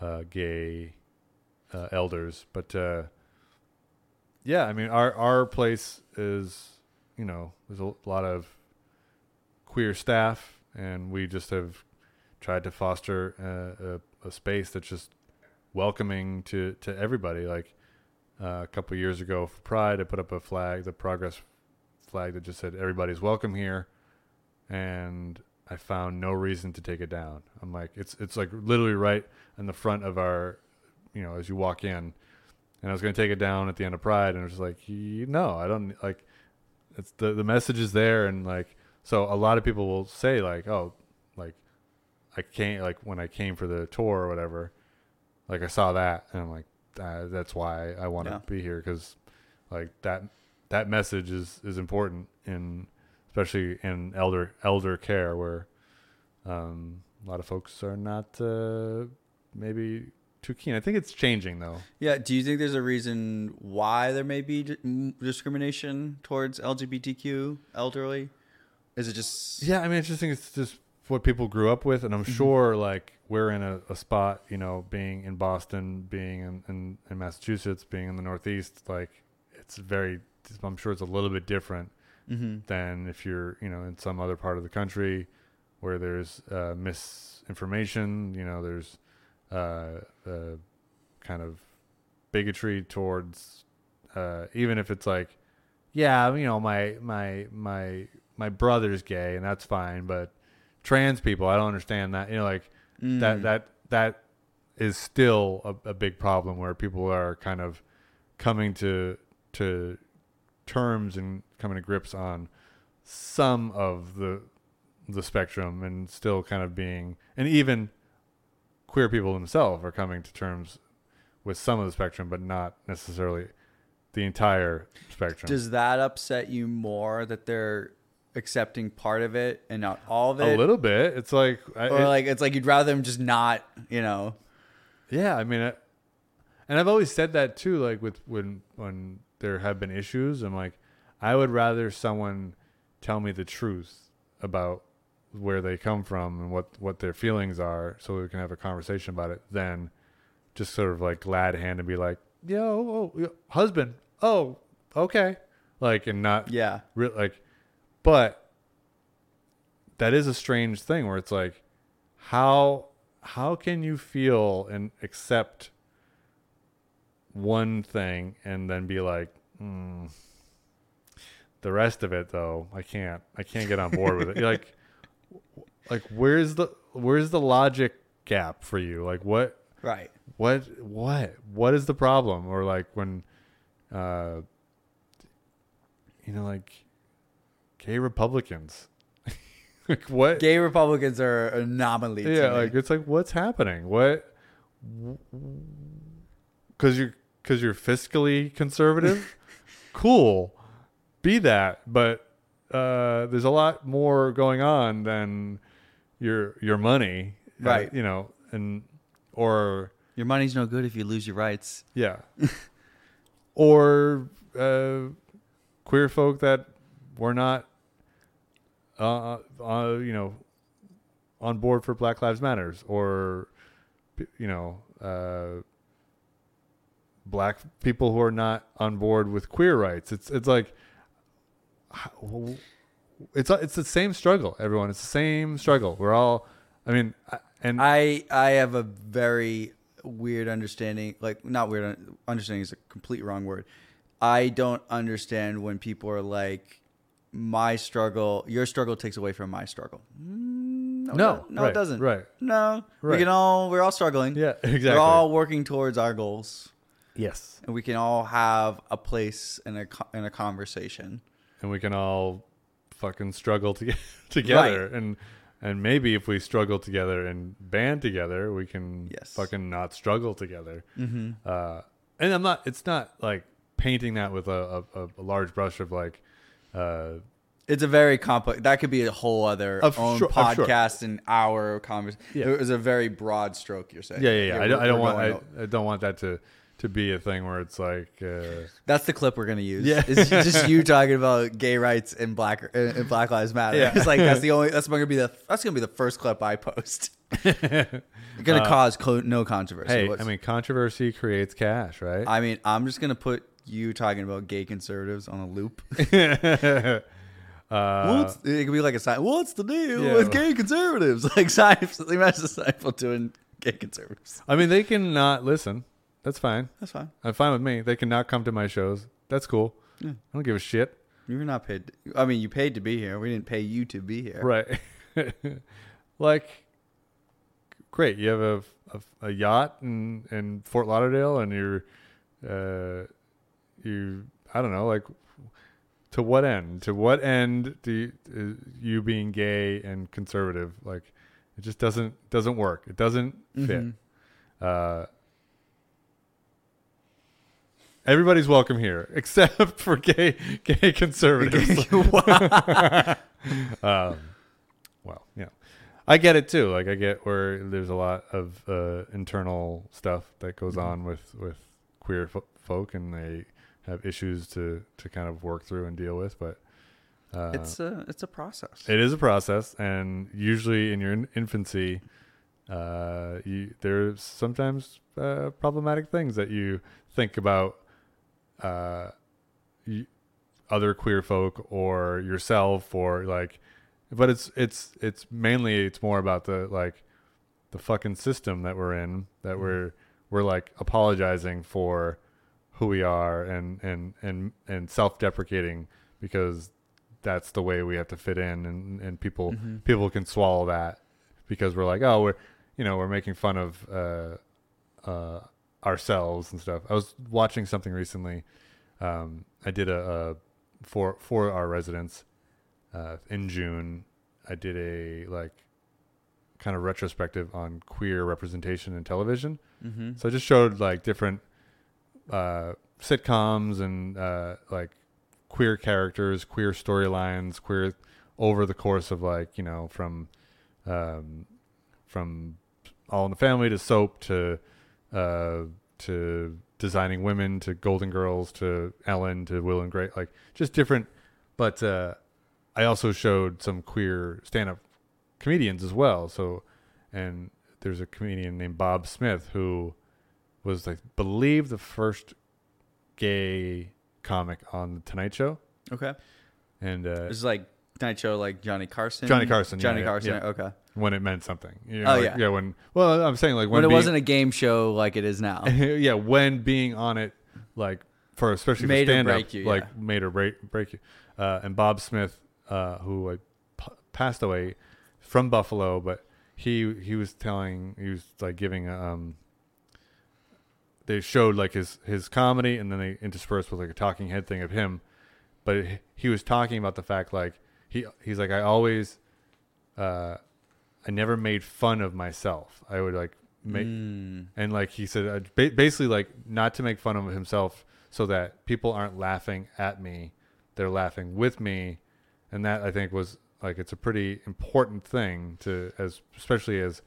uh, gay uh, elders, but uh, yeah, I mean, our our place is, you know, there's a lot of queer staff, and we just have tried to foster uh, a, a space that's just welcoming to to everybody, like. Uh, a couple of years ago for Pride, I put up a flag, the progress flag that just said, everybody's welcome here. And I found no reason to take it down. I'm like, it's, it's like literally right in the front of our, you know, as you walk in, and I was going to take it down at the end of Pride. And it was like, you know, I don't like it's the, the message is there. And like, so a lot of people will say like, oh, like I can't, like when I came for the tour or whatever, like I saw that and I'm like, Uh, that's why I want to yeah. be here, because like that that message is, is important, in especially in elder elder care, where um, a lot of folks are not uh, maybe too keen. I think it's changing though. Yeah. Do you think there's a reason why there may be d- discrimination towards L G B T Q elderly? Is it just? Yeah. I mean, I just think it's just what people grew up with, and I'm sure like we're in a, a spot, you know, being in Boston, being in, in, in Massachusetts, being in the Northeast, like it's very, I'm sure it's a little bit different mm-hmm. than if you're, you know, in some other part of the country where there's uh, misinformation, you know, there's uh, uh, kind of bigotry towards, uh, even if it's like, yeah, you know, my, my, my, my brother's gay and that's fine, but trans people, I don't understand that, you know, like mm. that that that is still a, a big problem where people are kind of coming to to terms and coming to grips on some of the the spectrum, and still kind of being, and even queer people themselves are coming to terms with some of the spectrum but not necessarily the entire spectrum. Does that upset you more that they're accepting part of it and not all of it? A little bit. It's like, I, or like, it, it's like you'd rather them just not, you know? Yeah. I mean, I, and I've always said that too, like with, when, when there have been issues, I'm like, I would rather someone tell me the truth about where they come from and what, what their feelings are, so we can have a conversation about it, than just sort of like glad hand and be like, yo, oh, husband. Oh, okay. Like, and not, yeah, re- like, but that is a strange thing where it's like, how how can you feel and accept one thing and then be like, mm, the rest of it though, I can't I can't get on board with it. You're like, like where's the where's the logic gap for you? Like what? Right. What what what is the problem? Or like when, uh, you know, like. Gay Republicans, like what? Gay Republicans are an anomaly. Yeah, to me. Like it's like what's happening? What? because you're because you're fiscally conservative. Cool, be that, but uh, there's a lot more going on than your your money, right? Uh, you know, and or your money's no good if you lose your rights. Yeah, or uh, queer folk that were not, uh, uh, you know, on board for Black Lives Matters, or you know. Uh, Black people who are not on board with queer rights. It's it's like it's it's the same struggle. Everyone, it's the same struggle. We're all. I mean, and I I have a very weird understanding. Like not weird understanding is a complete wrong word. I don't understand when people are like, my struggle, your struggle takes away from my struggle. No, no, no right, it doesn't. Right? No, right. We can all we're all struggling. Yeah, exactly. We're all working towards our goals. Yes. And we can all have a place in a, in a conversation. And we can all fucking struggle to, together. Right. And and maybe if we struggle together and band together, we can yes. fucking not struggle together. Mm-hmm. Uh, and I'm not, it's not like painting that with a, a, a large brush of like. Uh, it's a very complex, that could be a whole other own sure, podcast sure. and hour conversation. Yeah. It was a very broad stroke you're saying. Yeah, yeah, yeah. yeah I, don't, I, don't want, I, I don't want that to. To be a thing where it's like uh, that's the clip we're gonna use. Yeah, it's just you talking about gay rights and black uh, and Black Lives Matter. Yeah. It's like that's the only that's gonna be the that's gonna be the first clip I post. It's gonna uh, cause co- no controversy. Hey, what's, I mean, controversy creates cash, right? I mean, I'm just gonna put you talking about gay conservatives on a loop. uh, well, it's, it could be like a sign. What's the deal yeah, with well, gay conservatives? Like, imagine Seinfeld doing gay conservatives. I mean, they cannot listen. That's fine. That's fine. I'm fine with me. They cannot come to my shows. That's cool. Yeah. I don't give a shit. You're not paid. To, I mean, you paid to be here. We didn't pay you to be here. Right. Like, great. You have a, a, a yacht in, in Fort Lauderdale and you're, uh, you, I don't know, like, to what end? To what end do you, uh, you being gay and conservative, like, it just doesn't, doesn't work. It doesn't fit. Mm-hmm. Uh, Everybody's welcome here, except for gay gay conservatives. um, well, yeah, I get it too. Like I get where there's a lot of uh, internal stuff that goes mm-hmm. on with, with queer fo- folk, and they have issues to, to kind of work through and deal with. But uh, it's a it's a process. It is a process, and usually in your in- infancy. Uh, you, there's sometimes uh, problematic things that you think about uh, you, other queer folk or yourself or like, but it's it's it's mainly it's more about the like the fucking system that we're in that mm-hmm. we're we're like apologizing for who we are and and and and self-deprecating because that's the way we have to fit in and and people mm-hmm. people can swallow that because we're like oh we're you know, we're making fun of uh, uh, ourselves and stuff. I was watching something recently. Um, I did a, a for for our residents uh, in June. I did a like kind of retrospective on queer representation in television. Mm-hmm. So I just showed like different uh, sitcoms and uh, like queer characters, queer storylines, queer over the course of like you know from um, from All in the Family to Soap to uh, to Designing Women to Golden Girls to Ellen to Will and Grace, like just different. But uh, I also showed some queer stand-up comedians as well. So, and there's a comedian named Bob Smith who was, I believe, the first gay comic on The Tonight Show. Okay, and uh, it's like Tonight Show, like Johnny Carson. Johnny Carson. Johnny yeah, Carson. Yeah. Okay. When it meant something. You know, oh, like, yeah. Yeah. When, well, I'm saying like when, when it being, wasn't a game show like it is now. Yeah. When being on it, like for especially made for stand up, you, like yeah. made or break, break you. Uh, and Bob Smith, uh, who I p- passed away from Buffalo, but he, he was telling, he was like giving, um, they showed like his, his comedy and then they interspersed with like a talking head thing of him. But it, he was talking about the fact like he, he's like, I always, uh, I never made fun of myself. I would like make, mm. and like he said, basically like not to make fun of himself so that people aren't laughing at me, they're laughing with me. And that I think was like, it's a pretty important thing to, as especially as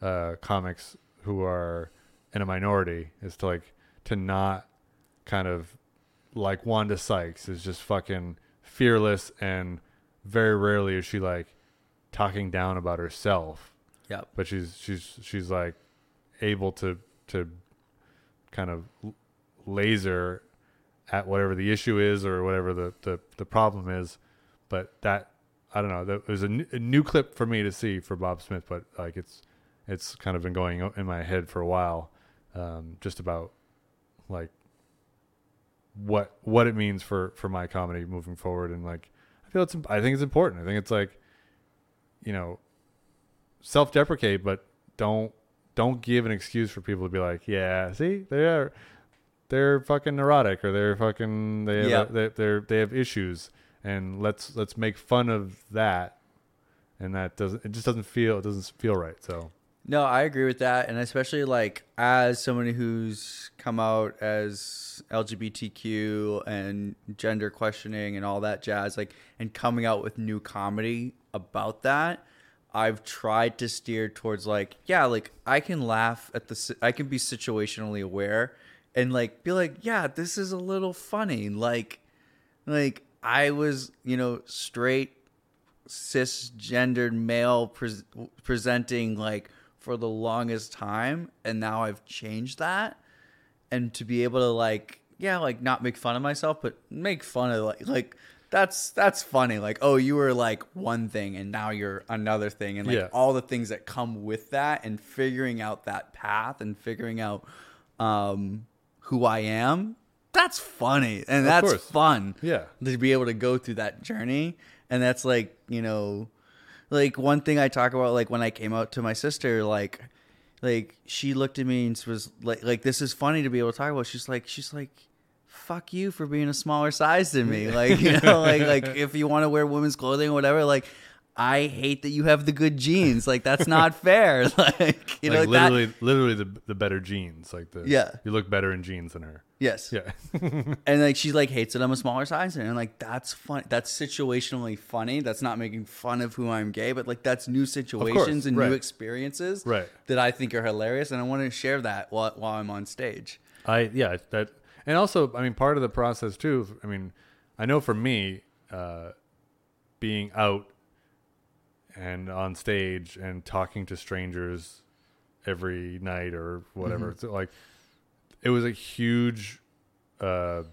uh, comics who are in a minority, is to like, to not kind of like Wanda Sykes is just fucking fearless, and very rarely is she like talking down about herself. Yeah. But she's, she's, she's like able to, to kind of laser at whatever the issue is or whatever the, the, the problem is. But that, I don't know, that was a, n- a new clip for me to see for Bob Smith, but like it's, it's kind of been going in my head for a while. Um, just about like what, what it means for, for my comedy moving forward. And like, I feel it's, I think it's important. I think it's like, you know, self-deprecate, but don't, don't give an excuse for people to be like, yeah, see, they are, they're fucking neurotic, or they're fucking, they, yeah. have, they, they're, they have issues. And let's let's make fun of that, and that doesn't it just doesn't feel it doesn't feel right. So no, I agree with that, and especially like as someone who's come out as L G B T Q and gender questioning and all that jazz, like and coming out with new comedy about that, I've tried to steer towards like yeah, like I can laugh at the I can be situationally aware and like be like yeah, this is a little funny, like like. I was, you know, straight, cisgendered male pre- presenting like for the longest time. And now I've changed that. And to be able to like, yeah, like not make fun of myself, but make fun of like, like that's, that's funny. Like, oh, you were like one thing and now you're another thing. And like yeah. all the things that come with that and figuring out that path and figuring out um, who I am. That's funny and that's fun. Yeah. To be able to go through that journey. And that's like, you know, like one thing I talk about, like when I came out to my sister, like, like she looked at me and was like, like, this is funny to be able to talk about. She's like, she's like, fuck you for being a smaller size than me. Like, you know, like, like if you want to wear women's clothing or whatever, like, I hate that you have the good genes. Like that's not fair. Like you like know, literally, that, literally the the better genes. Like the yeah, you look better in jeans than her. Yes. Yeah. And like she like hates that I'm a smaller size, and like that's fun. That's situationally funny. That's not making fun of who I'm gay, but like that's new situations of course, and right. new experiences right. that I think are hilarious, and I want to share that while while I'm on stage. I yeah that and also I mean part of the process too. I mean I know for me, uh, being out. And on stage and talking to strangers every night or whatever. Mm-hmm. So like it was a huge, uh,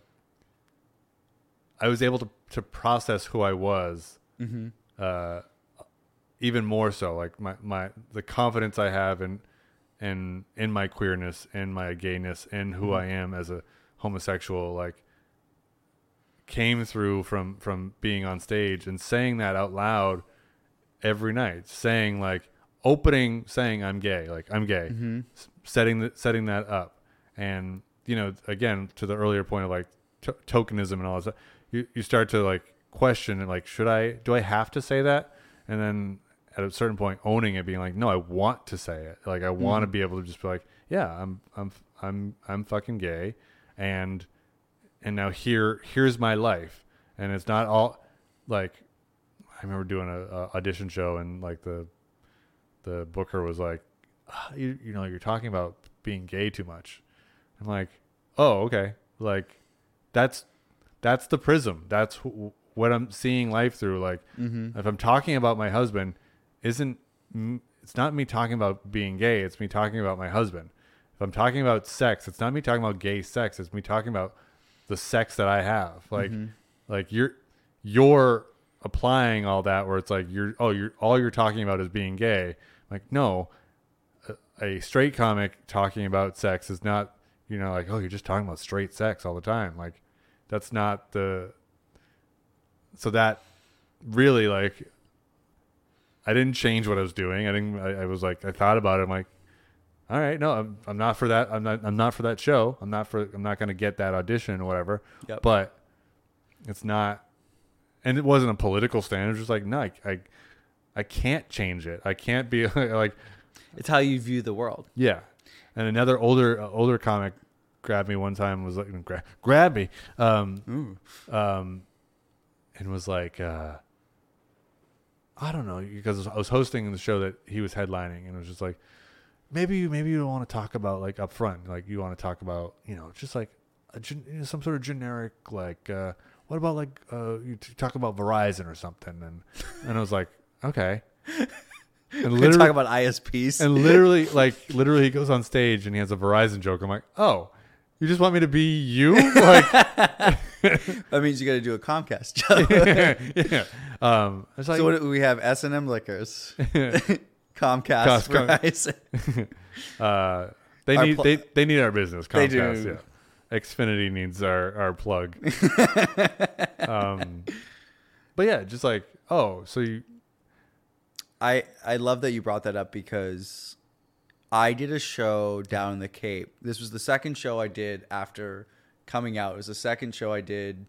I was able to, to process who I was, mm-hmm. uh, even more so like my, my, the confidence I have in, in, in my queerness and my gayness and who mm-hmm. I am as a homosexual, like came through from, from being on stage and saying that out loud. Every night saying like opening, saying I'm gay, like I'm gay, mm-hmm. S- setting the, setting that up. And, you know, again, to the earlier point of like t- tokenism and all that, you, you start to like question and like, should I, do I have to say that? And then at a certain point owning it being like, no, I want to say it. Like I want to mm-hmm. be able to just be like, yeah, I'm, I'm, I'm, I'm fucking gay. And, and now here, here's my life. And it's not all like, I remember doing a, a audition show and like the the booker was like, oh, you, you know, you're talking about being gay too much. I'm like, oh, okay. Like that's that's the prism. That's wh- what I'm seeing life through. Like mm-hmm. if I'm talking about my husband, isn't it's not me talking about being gay. It's me talking about my husband. If I'm talking about sex, it's not me talking about gay sex. It's me talking about the sex that I have. Like mm-hmm. like you're you're. applying all that where it's like you're oh you're all you're talking about is being gay. I'm like no, a, a straight comic talking about sex is not, you know, like oh you're just talking about straight sex all the time. Like that's not the so that really like I didn't change what I was doing. I didn't I, I was like I thought about it. I'm like all right no I'm I'm not for that I'm not I'm not for that show. I'm not for I'm not going to get that audition or whatever. Yep. But it's not. And it wasn't a political stand. It was just like, no, I, I, I can't change it. I can't be like, It's how you view the world. Yeah. And another older uh, older comic grabbed me one time, was like, gra- grabbed me, um, um, and was like, uh, I don't know, because I was hosting the show that he was headlining, and it was just like, maybe you maybe you don't want to talk about, like, up front, like you want to talk about, you know, just like a gen- you know, some sort of generic, like, uh, what about, like, uh, you t- talk about Verizon or something, and and I was like, okay. And literally talk about I S Ps. And literally, like, literally, he goes on stage and he has a Verizon joke. I'm like, oh, you just want me to be you? Like, that means you got to do a Comcast job. Yeah. yeah. Um, it's like, so what do we have? S and M Liquors, Comcast, Comcast, Verizon. uh, they our need pl- they they need our business. Comcast, they do. Yeah. Xfinity needs our our plug. um, but yeah, just like, oh, so you. I, I love that you brought that up, because I did a show down in the Cape. This was the second show I did after coming out. It was the second show I did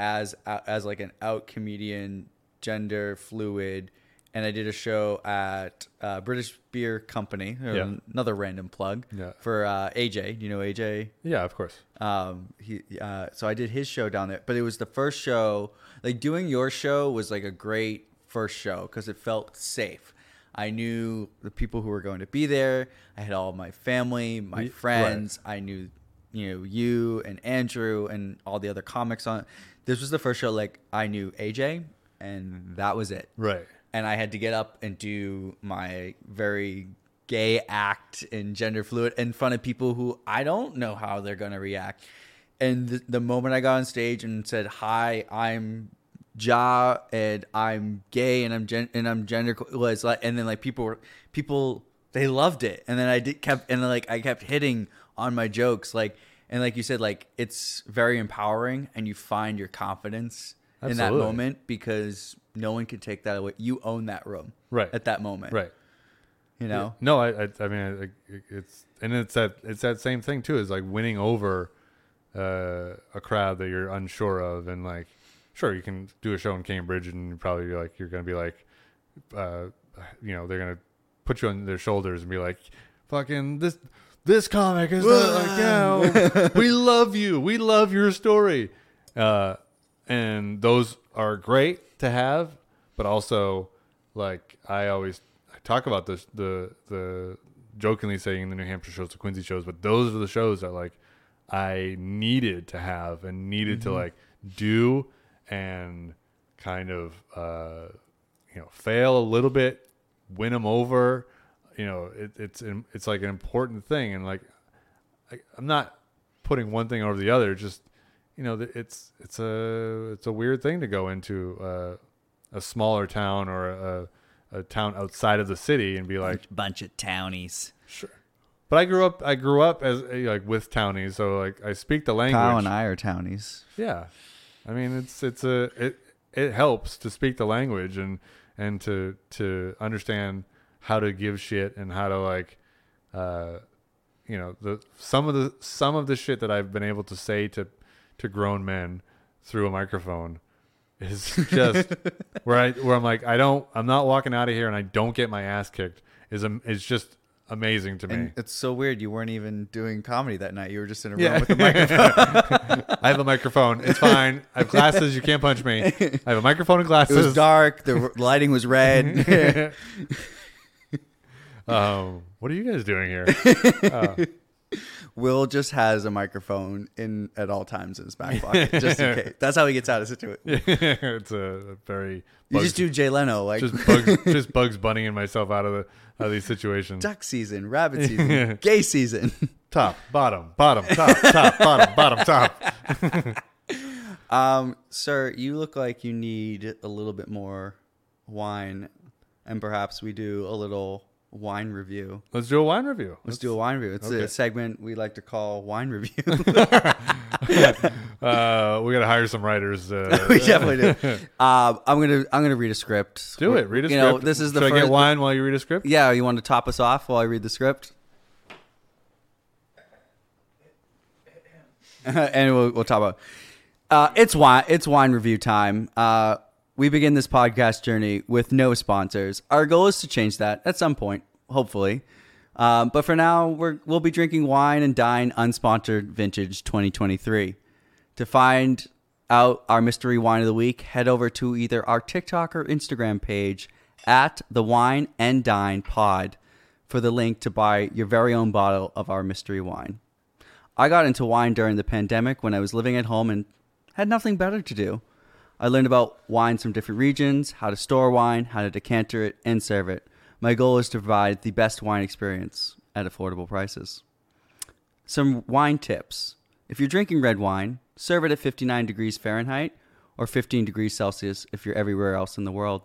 as as like an out comedian, gender fluid, and I did a show at uh, British Beer Company. Yeah. Another random plug yeah. for uh, A J. You know A J? Yeah, of course. Um, he uh, so I did his show down there, but it was the first show. Like, doing your show was like a great first show because it felt safe. I knew the people who were going to be there. I had all my family, my we, friends. Right. I knew, you know, you and Andrew and all the other comics on. This was the first show. Like, I knew A J, and that was it. Right. And I had to get up and do my very gay act and gender fluid in front of people who I don't know how they're going to react. And the, the moment I got on stage and said, "Hi, I'm Ja, and I'm gay, and I'm gen- and I'm gender," was like, and then like people were people they loved it, and then I did kept and then, like I kept hitting on my jokes, like, and like you said, like, it's very empowering, and you find your confidence Absolutely. in that moment, because no one can take that away. You own that room, right, at that moment, right? You know, yeah. no, I, I, I mean, I, it's and it's that it's that same thing too. Is like winning over uh, a crowd that you're unsure of, and like. Sure, you can do a show in Cambridge, and you're probably like, you're going to be like, uh, you know, they're going to put you on their shoulders and be like, fucking this this comic is not like, yeah, we love you, we love your story, uh, and those are great to have, but also, like, I always talk about this, the the jokingly saying the New Hampshire shows, the Quincy shows, but those are the shows that like I needed to have and needed mm-hmm. to like do. And kind of, uh, you know, fail a little bit, win them over. You know, it, it's it's like an important thing. And like, I, I'm not putting one thing over the other. Just, you know, it's it's a it's a weird thing to go into uh, a smaller town or a, a town outside of the city and be like, bunch of townies. Sure. But I grew up. I grew up as like with townies, so like I speak the language. Kyle and I are townies. Yeah. I mean, it's it's a it it helps to speak the language and and to to understand how to give shit and how to like, uh, you know, the some of the some of the shit that I've been able to say to to grown men through a microphone is just where I where I'm like I don't I'm not walking out of here and I don't get my ass kicked is um is just. Amazing to me. And it's so weird. You weren't even doing comedy that night. You were just in a room yeah. with a microphone. I have a microphone. It's fine. I have glasses. You can't punch me. I have a microphone and glasses. It was dark. The lighting was red. um, what are you guys doing here? Uh, Will just has a microphone in at all times in his back pocket, just in case. That's how he gets out of situation. It's a, a very you bugs, just do Jay Leno, like just bugs, just bugs Bunny and myself out of the out of these situations. Duck season, rabbit season, gay season, top, bottom, bottom, top, top, bottom, bottom, top. um, sir, you look like you need a little bit more wine, and perhaps we do a little. Wine review. Let's do a wine review. Let's, Let's do a wine review. It's okay. A segment we like to call wine review. uh, we gotta hire some writers. Uh, we definitely do. Um, I'm gonna I'm gonna read a script. Do We're, it. Read a script. Know, this is the Should first, I get wine while you read a script? Yeah. You want to top us off while I read the script? and we'll, we'll talk about. Uh, it's wine. It's wine review time. Uh, We begin this podcast journey with no sponsors. Our goal is to change that at some point. hopefully. Um, but for now, we're, we'll be drinking Wine and Dine Unsponsored Vintage twenty twenty-three. To find out our mystery wine of the week, head over to either our TikTok or Instagram page at the Wine and Dine Pod for the link to buy your very own bottle of our mystery wine. I got into wine during the pandemic when I was living at home and had nothing better to do. I learned about wines from different regions, how to store wine, how to decanter it, and serve it. My goal is to provide the best wine experience at affordable prices. Some wine tips. If you're drinking red wine, serve it at fifty-nine degrees Fahrenheit or fifteen degrees Celsius if you're everywhere else in the world.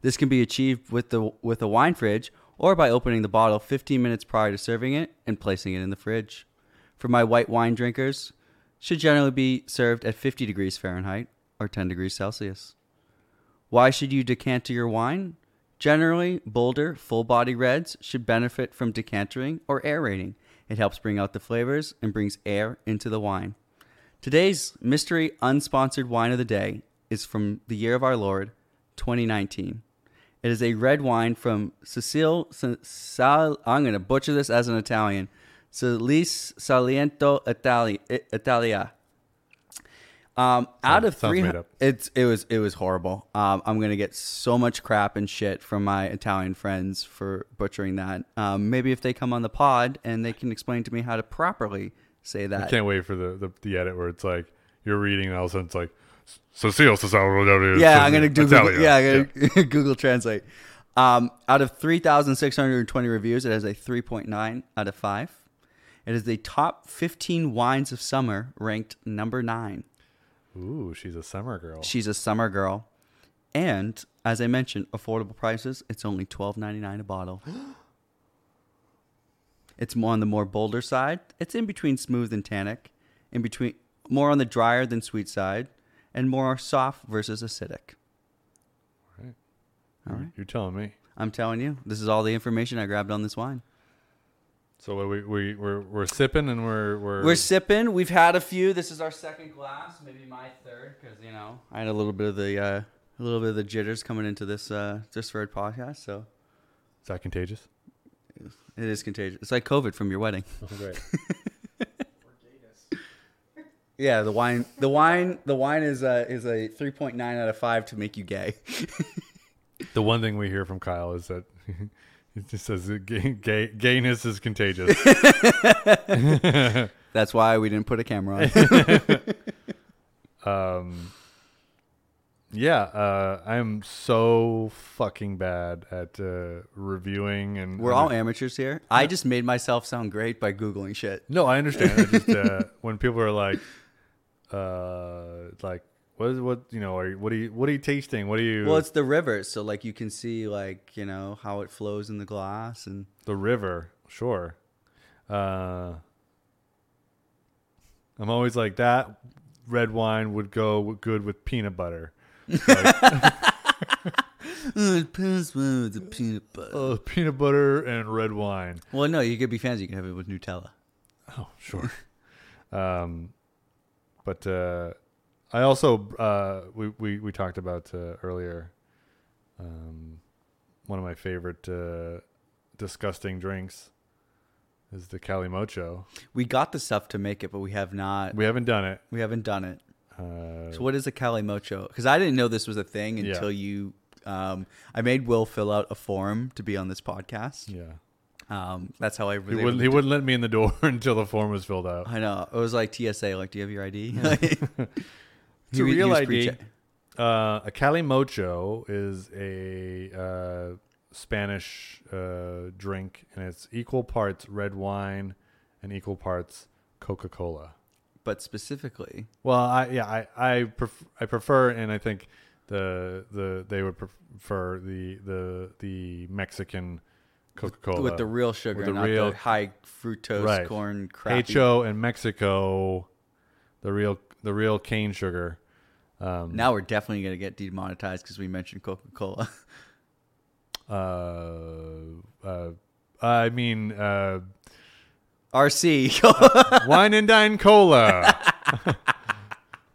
This can be achieved with the with a wine fridge or by opening the bottle fifteen minutes prior to serving it and placing it in the fridge. For my white wine drinkers, should generally be served at fifty degrees Fahrenheit or ten degrees Celsius. Why should you decanter your wine? Generally, bolder, full-body reds should benefit from decantering or aerating. It helps bring out the flavors and brings air into the wine. Today's mystery unsponsored wine of the day is from the year of our Lord, twenty nineteen. It is a red wine from Salice Salento. I'm going to butcher this as an Italian. Salice Salento, Italia. Italia. Um, out sounds, of three hundred, it's it was it was horrible. Um, I'm gonna get so much crap and shit from my Italian friends for butchering that. Um, maybe if they come on the pod and they can explain to me how to properly say that. I can't wait for the the, the edit where it's like you're reading and all of a sudden it's like Cecile Cesaro. Yeah, I'm gonna do Google, yeah, I'm gonna yeah. Google Translate. Um, out of three thousand six hundred twenty reviews, it has a three point nine out of five. It is the top fifteen wines of summer, ranked number nine. Ooh, she's a summer girl. She's a summer girl. And as I mentioned, affordable prices. It's only twelve ninety-nine a bottle. It's more on the more bolder side. It's in between smooth and tannic, in between more on the drier than sweet side, and more soft versus acidic. All right. All right. You're telling me. I'm telling you. This is all the information I grabbed on this wine. So we we we're we're sipping and we're we're we're sipping. We've had a few. This is our second glass, maybe my third, because you know I had a little bit of the uh, a little bit of the jitters coming into this uh, this third podcast. So is that contagious? It is contagious. It's like COVID from your wedding. Oh, great. Yeah, the wine the wine the wine is a is a three point nine out of five to make you gay. The one thing we hear from Kyle is that. It just says gay, gay, gayness is contagious. That's why we didn't put a camera on. um, yeah, uh, I'm so fucking bad at uh, reviewing. And we're and all I, amateurs here. Yeah. I just made myself sound great by Googling shit. No, I understand. I just, uh, when people are like, uh, like, what is what you know? Are you, what are you what are you tasting? What are you? Well, it's the river, so like you can see like you know how it flows in the glass and the river. Sure, uh, I'm always like that. Red wine would go good with peanut butter. Like, the peanut butter. Uh, peanut butter and red wine. Well, no, you could be fancy. You can have it with Nutella. Oh, sure. um, but. Uh, I also, uh, we, we, we talked about uh, earlier, um, one of my favorite uh, disgusting drinks is the Calimocho. We got the stuff to make it, but we have not. We haven't done it. We haven't done it. Uh, so what is a Calimocho? Because I didn't know this was a thing until yeah. you, um, I made Will fill out a form to be on this podcast. Yeah. Um, that's how I really he wouldn't, he wouldn't let me in the door until the form was filled out. I know. It was like T S A, like, do you have your I D? It's a real I D. Uh, a Calimocho is a uh, Spanish uh, drink, and it's equal parts red wine and equal parts Coca-Cola. But specifically, well, I yeah, I I, pref- I prefer, and I think the the they would prefer the the the Mexican Coca-Cola with the real sugar, the not real, the high fructose right. corn crap. H O in Mexico, the real. The real cane sugar. Um, now we're definitely going to get demonetized because we mentioned Coca-Cola. uh, uh, I mean... Uh, R C. uh, Wine and Dine Cola.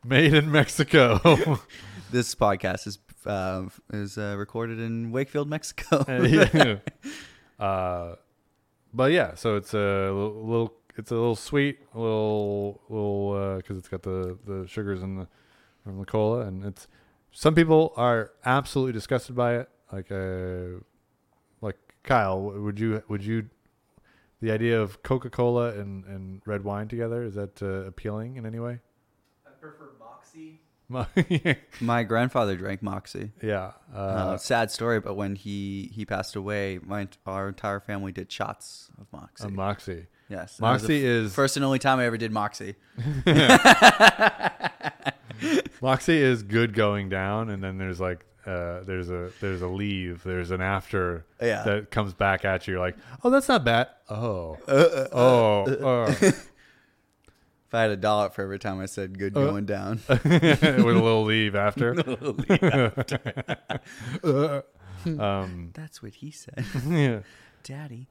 Made in Mexico. This podcast is uh, is uh, recorded in Wakefield, Mexico. Uh, but yeah, so it's a little, it's a little sweet, a little, little, uh, cause it's got the, the sugars in the, from the cola, and it's, some people are absolutely disgusted by it. Like, uh, like Kyle, would you, would you, the idea of Coca-Cola and, and red wine together, is that uh, appealing in any way? I prefer Moxie. My grandfather drank Moxie. Yeah. Uh, uh, sad story, but when he, he passed away, my our entire family did shots of Moxie. Of Moxie. Yes. Moxie f- is... First and only time I ever did Moxie. Moxie is good going down, and then there's like, uh, there's a there's a leave, there's an after yeah. that comes back at you. You're like, oh, that's not bad. Oh. Uh, uh, oh. Uh, uh. oh. If I had a dollar for every time I said good going uh, down. With a little leave after. A little leave after. um, That's what he said. Yeah. Daddy.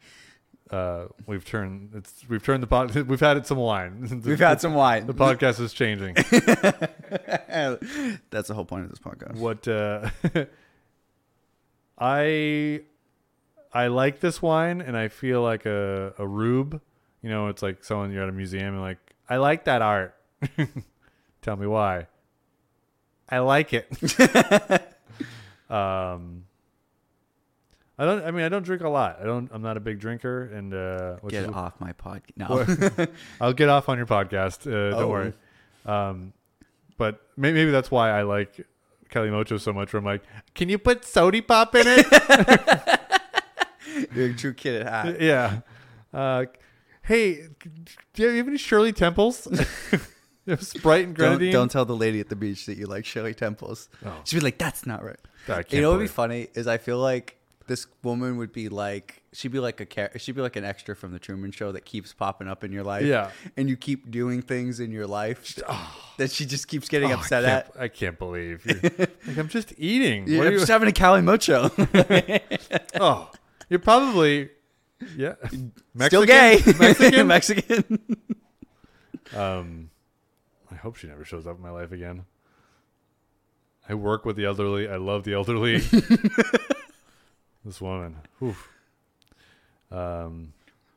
Uh, we've turned it's we've turned the pod we've had it some wine. We've had some wine. The podcast is changing. That's the whole point of this podcast. What uh, I I like this wine, and I feel like a, a rube. You know, it's like someone you're at a museum and like, I like that art. Tell me why. I like it. um, I don't. I mean, I don't drink a lot. I don't. I'm not a big drinker. And uh, get is, off my podcast. No, I'll get off on your podcast. Uh, oh. Don't worry. Um, but maybe, maybe that's why I like Calimocho so much. Where I'm like, can you put soda pop in it? You're a true kid at heart. Yeah. Uh, Hey, do you have any Shirley Temples? You have Sprite and grenadine? Don't, don't tell the lady at the beach that you like Shirley Temples. Oh. She'd be like, that's not right. You know what would be funny is I feel like this woman would be like, she'd be like a she'd be like an extra from the Truman Show that keeps popping up in your life. Yeah. And you keep doing things in your life oh. that she just keeps getting oh, upset I at. I can't believe. You're, like, I'm just eating. Yeah, what I'm are just you? having a Calimocho. Oh, you're probably... Yeah, Mexican? Still gay. Mexican. Mexican. Um, I hope she never shows up in my life again. I work with the elderly. I love the elderly. This woman. Oof. Um.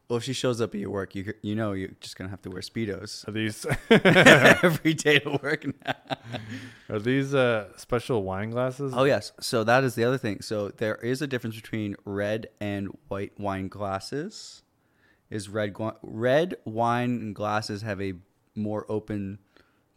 Well, if she shows up at your work, you you know you're just gonna have to wear Speedos. Are these every day to work now? Are these uh, special wine glasses? Oh yes. So that is the other thing. So there is a difference between red and white wine glasses. Is red red wine glasses have a more open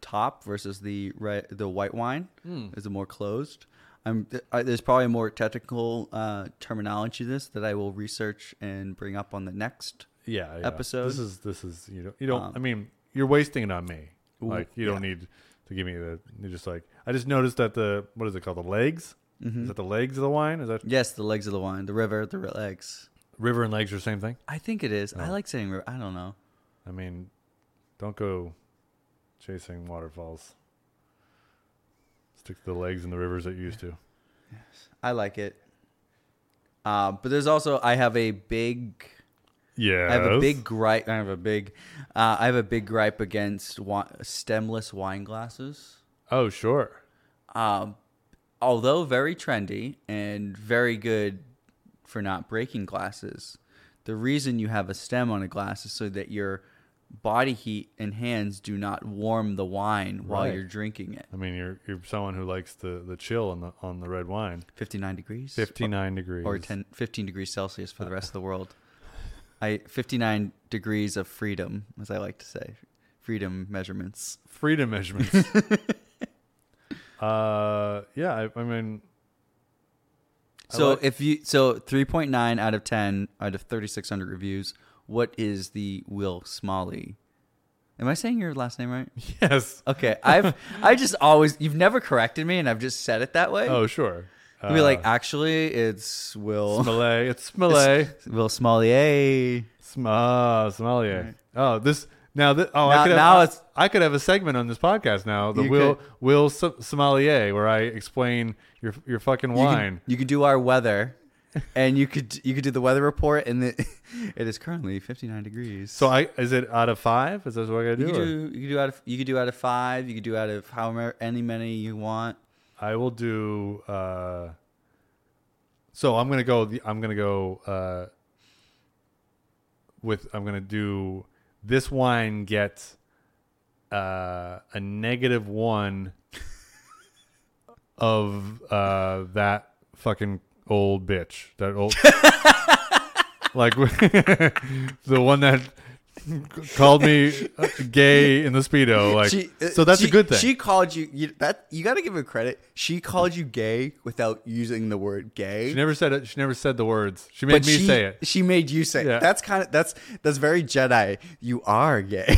top versus the red the white wine mm. is a more closed. I'm, there's probably a more technical uh, terminology to this that I will research and bring up on the next yeah, yeah. episode. This is this is you know you don't um, I mean you're wasting it on me. Ooh, like you yeah. don't need to give me the you're just like I just noticed that the what is it called the legs mm-hmm. is that the legs of the wine is that yes the legs of the wine the river the legs river and legs are the same thing. I think it is. No. I like saying river. I don't know. I mean, don't go chasing waterfalls. Stick to the legs and the rivers that you used to. Yes, I like it. Uh, but there's also I have a big, yeah, I have a big gripe. I have a big, uh, I have a big gripe against wa- stemless wine glasses. Oh sure. Um, although very trendy and very good for not breaking glasses, the reason you have a stem on a glass is so that you're body heat and hands do not warm the wine right. while you're drinking it. I mean, you're you're someone who likes the, the chill on the on the red wine. fifty-nine degrees fifty-nine or, degrees. Or ten, fifteen degrees Celsius for the rest of the world. I fifty-nine degrees of freedom, as I like to say. Freedom measurements. Freedom measurements. uh, yeah, I, I mean... I so like- if you so three point nine out of ten out of thirty-six hundred reviews... What is the Will Smalley? Am I saying your last name right? Yes. Okay. I've I just always you've never corrected me, and I've just said it that way. Oh sure. Uh, You'd be like, actually, it's Will Smalley. It's Smalley. Will Smalley. Sma Smalley. Right. Oh this now. This, oh now, I could have, now I, it's I could have a segment on this podcast now. The Will could, Will Smalley, where I explain your your fucking wine. You could do our weather. And you could you could do the weather report, and the, it is currently fifty-nine degrees. So I is it out of five? Is that what I gotta do? You could do, you could do out of you could do out of five. You could do out of however any many you want. I will do. Uh, so I'm gonna go. The, I'm gonna go. Uh, with I'm gonna do this wine gets uh, a negative one of uh, that fucking old bitch. That old like the one that called me gay in the Speedo. Like she, uh, so that's she, a good thing. She called you, you that you gotta give her credit. She called you gay without using the word gay. She never said it, she never said the words. She made but me she, say it. She made you say yeah. it. That's kinda that's that's very Jedi. You are gay.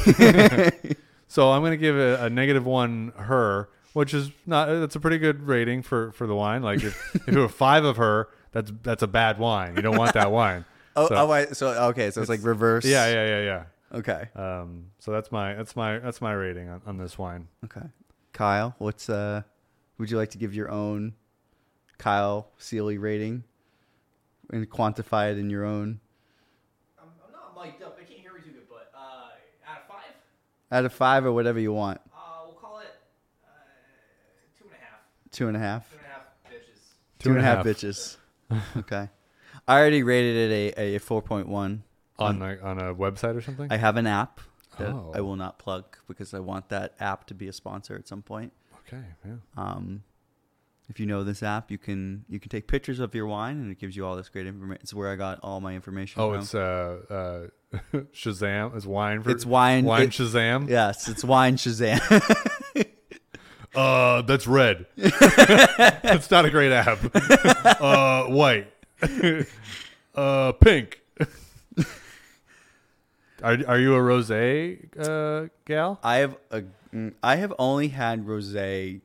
So I'm gonna give a, a negative one her, which is not that's a pretty good rating for, for the wine. Like if, if it were five of her, that's that's a bad wine. You don't want that wine. Oh, so, oh I, so okay, so it's, it's like reverse. Yeah, yeah, yeah, yeah. Okay. Um. So that's my that's my that's my rating on, on this wine. Okay. Kyle, what's uh? Would you like to give your own Kyle Seeley rating and quantify it in your own? I'm, I'm not mic'd up. I can't hear you too good, but uh, out of five. Out of five or whatever you want. Uh, we'll call it uh, two and a half. Two and a half. Two and a half bitches. Two, two and, and a half, half bitches. Okay. I already rated it a, a four point one. On a, on a website or something? I have an app that oh. I will not plug because I want that app to be a sponsor at some point. Okay, yeah. Um, if you know this app, you can you can take pictures of your wine, and it gives you all this great information. It's where I got all my information Oh, from. It's uh, uh, Shazam? It's wine for It's wine. Wine it, Shazam? Yes, it's wine Shazam. uh, that's red. That's not a great app. uh, white. uh, pink. Are are you a rosé uh, gal? I have a, I have only had rosé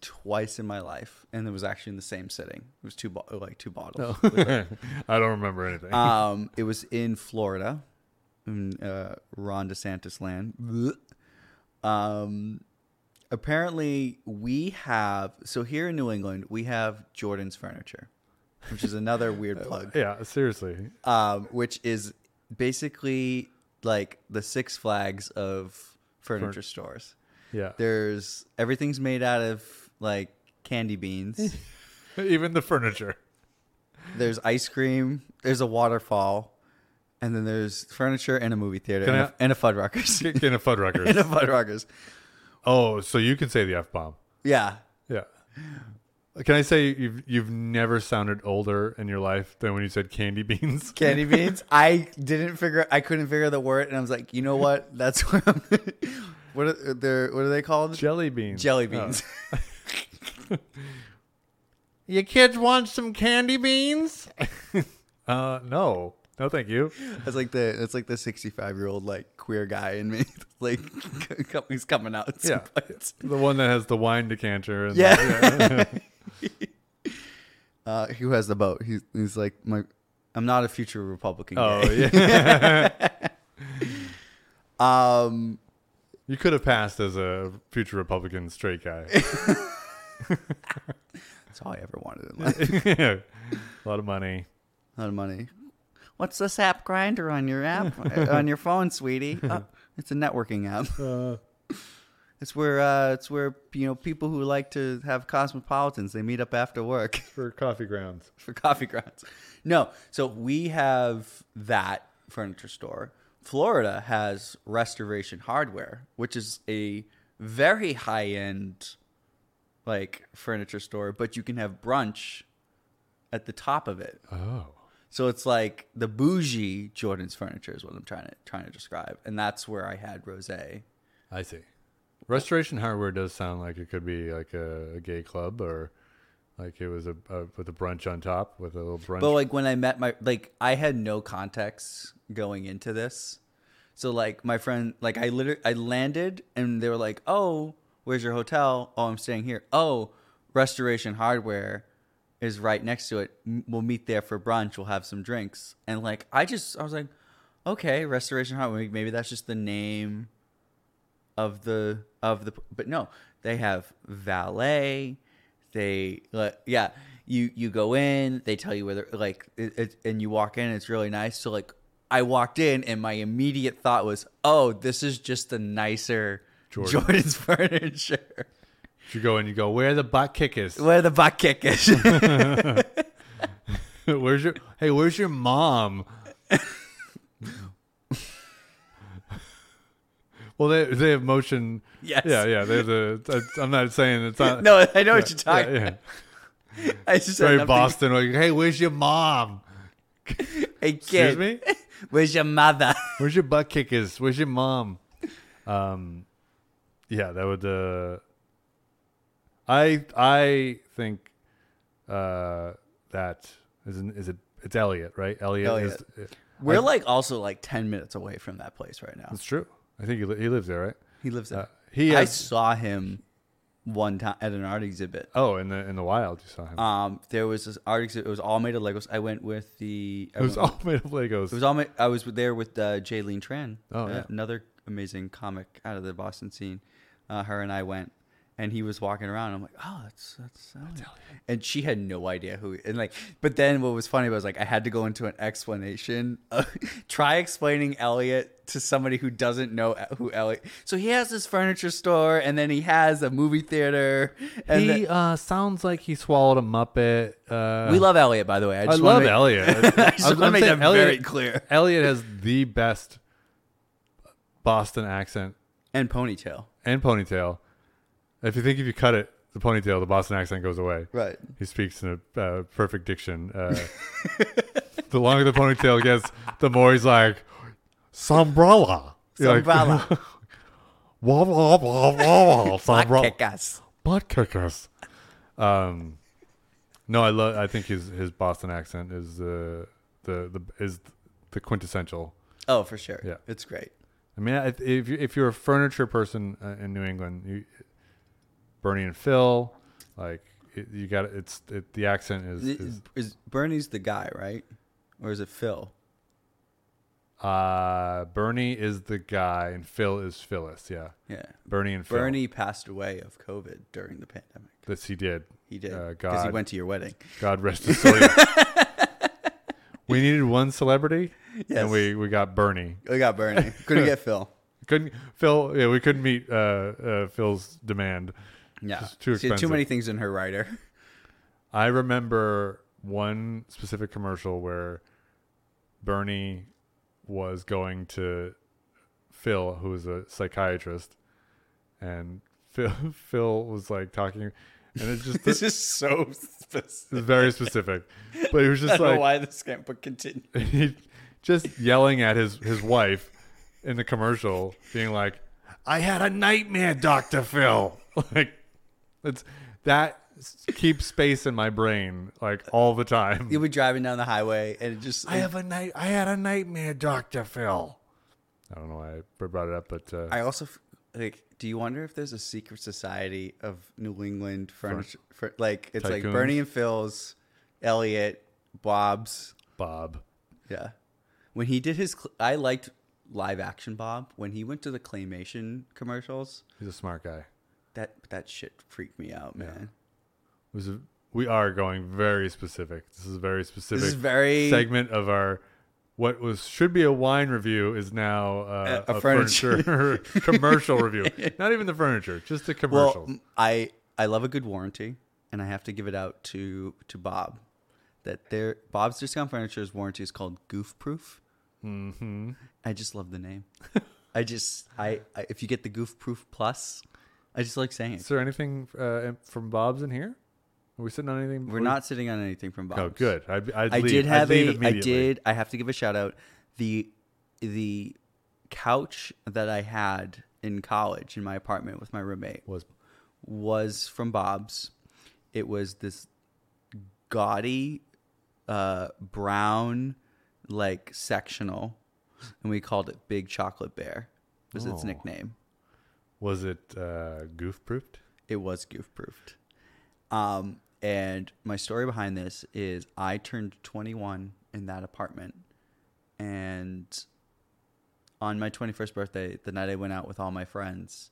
twice in my life, and it was actually in the same sitting. It was two bo- like two bottles. Oh. I don't remember anything. Um, it was in Florida, in, uh, Ron DeSantis land. Um, apparently we have so here in New England we have Jordan's Furniture, which is another weird plug. Yeah, seriously. Um, which is basically like the Six Flags of furniture Fur- stores. Yeah. There's everything's made out of like candy beans. Even the furniture. There's ice cream. There's a waterfall. And then there's furniture and a movie theater and, I, a, and a Fuddruckers. And a Fuddruckers. And a Fuddruckers. Oh, so you can say the F-bomb. Yeah. Yeah. Can I say you've you've never sounded older in your life than when you said candy beans? Candy beans? I didn't figure. I couldn't figure the word, and I was like, you know what? That's what. I'm, what are they? What are they called? Jelly beans. Jelly beans. Oh. You kids want some candy beans? uh, no, no, thank you. That's like the that's like the sixty-five year old like queer guy in me. Like he's coming out. Yeah, points. The one that has the wine decanter. And yeah. The, yeah. Uh, who has the boat? He's, he's like, my, I'm not a future Republican. Oh gay. Yeah. um, you could have passed as a future Republican straight guy. That's all I ever wanted in life. Yeah. A lot of money. A lot of money. What's this app Grinder on your app on your phone, sweetie? Oh, it's a networking app. Uh, It's where uh, it's where you know people who like to have cosmopolitans they meet up after work for coffee grounds for coffee grounds. No, so we have that furniture store. Florida has Restoration Hardware, which is a very high end like furniture store, but you can have brunch at the top of it. Oh, so it's like the bougie Jordan's Furniture is what I'm trying to trying to describe, and that's where I had rosé. I see. Restoration Hardware does sound like it could be like a, a gay club or like it was a, a with a brunch on top with a little brunch. But like when I met my like I had no context going into this. So like my friend like I literally I landed and they were like, "Oh, where's your hotel? Oh, I'm staying here. Oh, Restoration Hardware is right next to it. We'll meet there for brunch. We'll have some drinks." And like I just I was like, "Okay, Restoration Hardware, maybe that's just the name." Of the of the but no, they have valet. They like yeah, you you go in. They tell you where like it, it, and you walk in. It's really nice. So like I walked in and my immediate thought was, oh, this is just a nicer Jordan. Jordan's Furniture. You go in, you go where the butt kick is. Where the butt kick is. Where's your hey? Where's your mom? Well, they they have motion. Yes. Yeah, yeah. They have the. I'm not saying it's not. No, I know yeah, what you're talking. Yeah, yeah. About. I just very Boston. Like, hey, where's your mom? Hey, kid. Excuse me. Where's your mother? Where's your butt kickers? Where's your mom? Um, yeah, that would. Uh, I I think uh, that is an, is it. It's Elliot, right? Elliot. Elliot. Is, We're I, like also like ten minutes away from that place right now. That's true. I think he, li- he lives there, right? He lives there. Uh, he has, I saw him one time at an art exhibit. Oh, in the in the wild, you saw him. Um, there was this art exhibit. It was all made of Legos. I went with the. I it was all with, made of Legos. It was all. Made, I was there with uh, Jaylene Tran. Oh, uh, yeah. Another amazing comic out of the Boston scene. Uh, her and I went. And he was walking around. And I'm like, oh, that's that's Elliot. And she had no idea who. And like, but then what was funny was like, I had to go into an explanation. Of, try explaining Elliot to somebody who doesn't know who Elliot. So he has this furniture store, and then he has a movie theater. And he then, uh, sounds like he swallowed a Muppet. Uh, we love Elliot, by the way. I, just I love make, Elliot. I just want to make that Elliot, very clear. Elliot has the best Boston accent and ponytail and ponytail. If you think if you cut it, the ponytail, the Boston accent goes away. Right. He speaks in a uh, perfect diction. Uh, the longer the ponytail gets, the more he's like, Sombrella. Sombrella. Like, wah, wah, wah, wah, wah. Sombrella. Butt kickers. Butt kickers. Um, no, I love. I think his his Boston accent is uh, the the is the quintessential. Oh, for sure. Yeah, it's great. I mean, if you if you're a furniture person uh, in New England, you. Bernie and Phil, like it, you got it's it, the accent is, is is Bernie's the guy, right? Or is it Phil? Uh Bernie is the guy and Phil is Phyllis, yeah. Yeah. Bernie and Phil. Bernie passed away of COVID during the pandemic. Yes, he did. He did. Uh, because he went to your wedding. God rest his soul. We needed one celebrity, yes. and we, we got Bernie. We got Bernie. Couldn't get Phil. Couldn't Phil? Yeah, we couldn't meet uh, uh, Phil's demand. Yeah, too, she had too many things in her rider. I remember one specific commercial where Bernie was going to Phil, who was a psychiatrist, and Phil, Phil was like talking, and it's just this is so specific. It's very specific, but he was just I don't like know why this can't but continue. He just yelling at his his wife in the commercial, being like, "I had a nightmare, Doctor Phil." Like. It's, that keeps space in my brain like all the time. You'll be driving down the highway and it just. I it, have a night. I had a nightmare, Doctor Phil. I don't know why I brought it up, but uh, I also like. Do you wonder if there's a secret society of New England furniture? For, for, like it's tycoons. Like Bernie and Phil's, Elliot, Bob's, Bob. Yeah, when he did his, I liked live action Bob when he went to the claymation commercials. He's a smart guy. That that shit freaked me out, man. Yeah. It was a, we are going very specific. This is a very specific this is very... segment of our what was should be a wine review is now uh, a, a, a furniture, furniture commercial review. Not even the furniture, just the commercials. Well, I I love a good warranty, and I have to give it out to to Bob that their Bob's Discount Furniture's warranty is called Goof Proof. Mm-hmm. I just love the name. I just I, I if you get the Goof Proof Plus. I just like saying it. Is there anything uh, from Bob's in here? Are we sitting on anything? We're we... not sitting on anything from Bob's. Oh, good. I'd, I'd I leave. did have I'd leave a. I did. I have to give a shout out. The the couch that I had in college in my apartment with my roommate was was from Bob's. It was this gaudy uh, brown like sectional, and we called it Big Chocolate Bear. Was oh. its nickname. Was it uh, goof-proofed? It was goof-proofed. Um, and my story behind this is I turned twenty-one in that apartment. And on my twenty-first birthday, the night I went out with all my friends,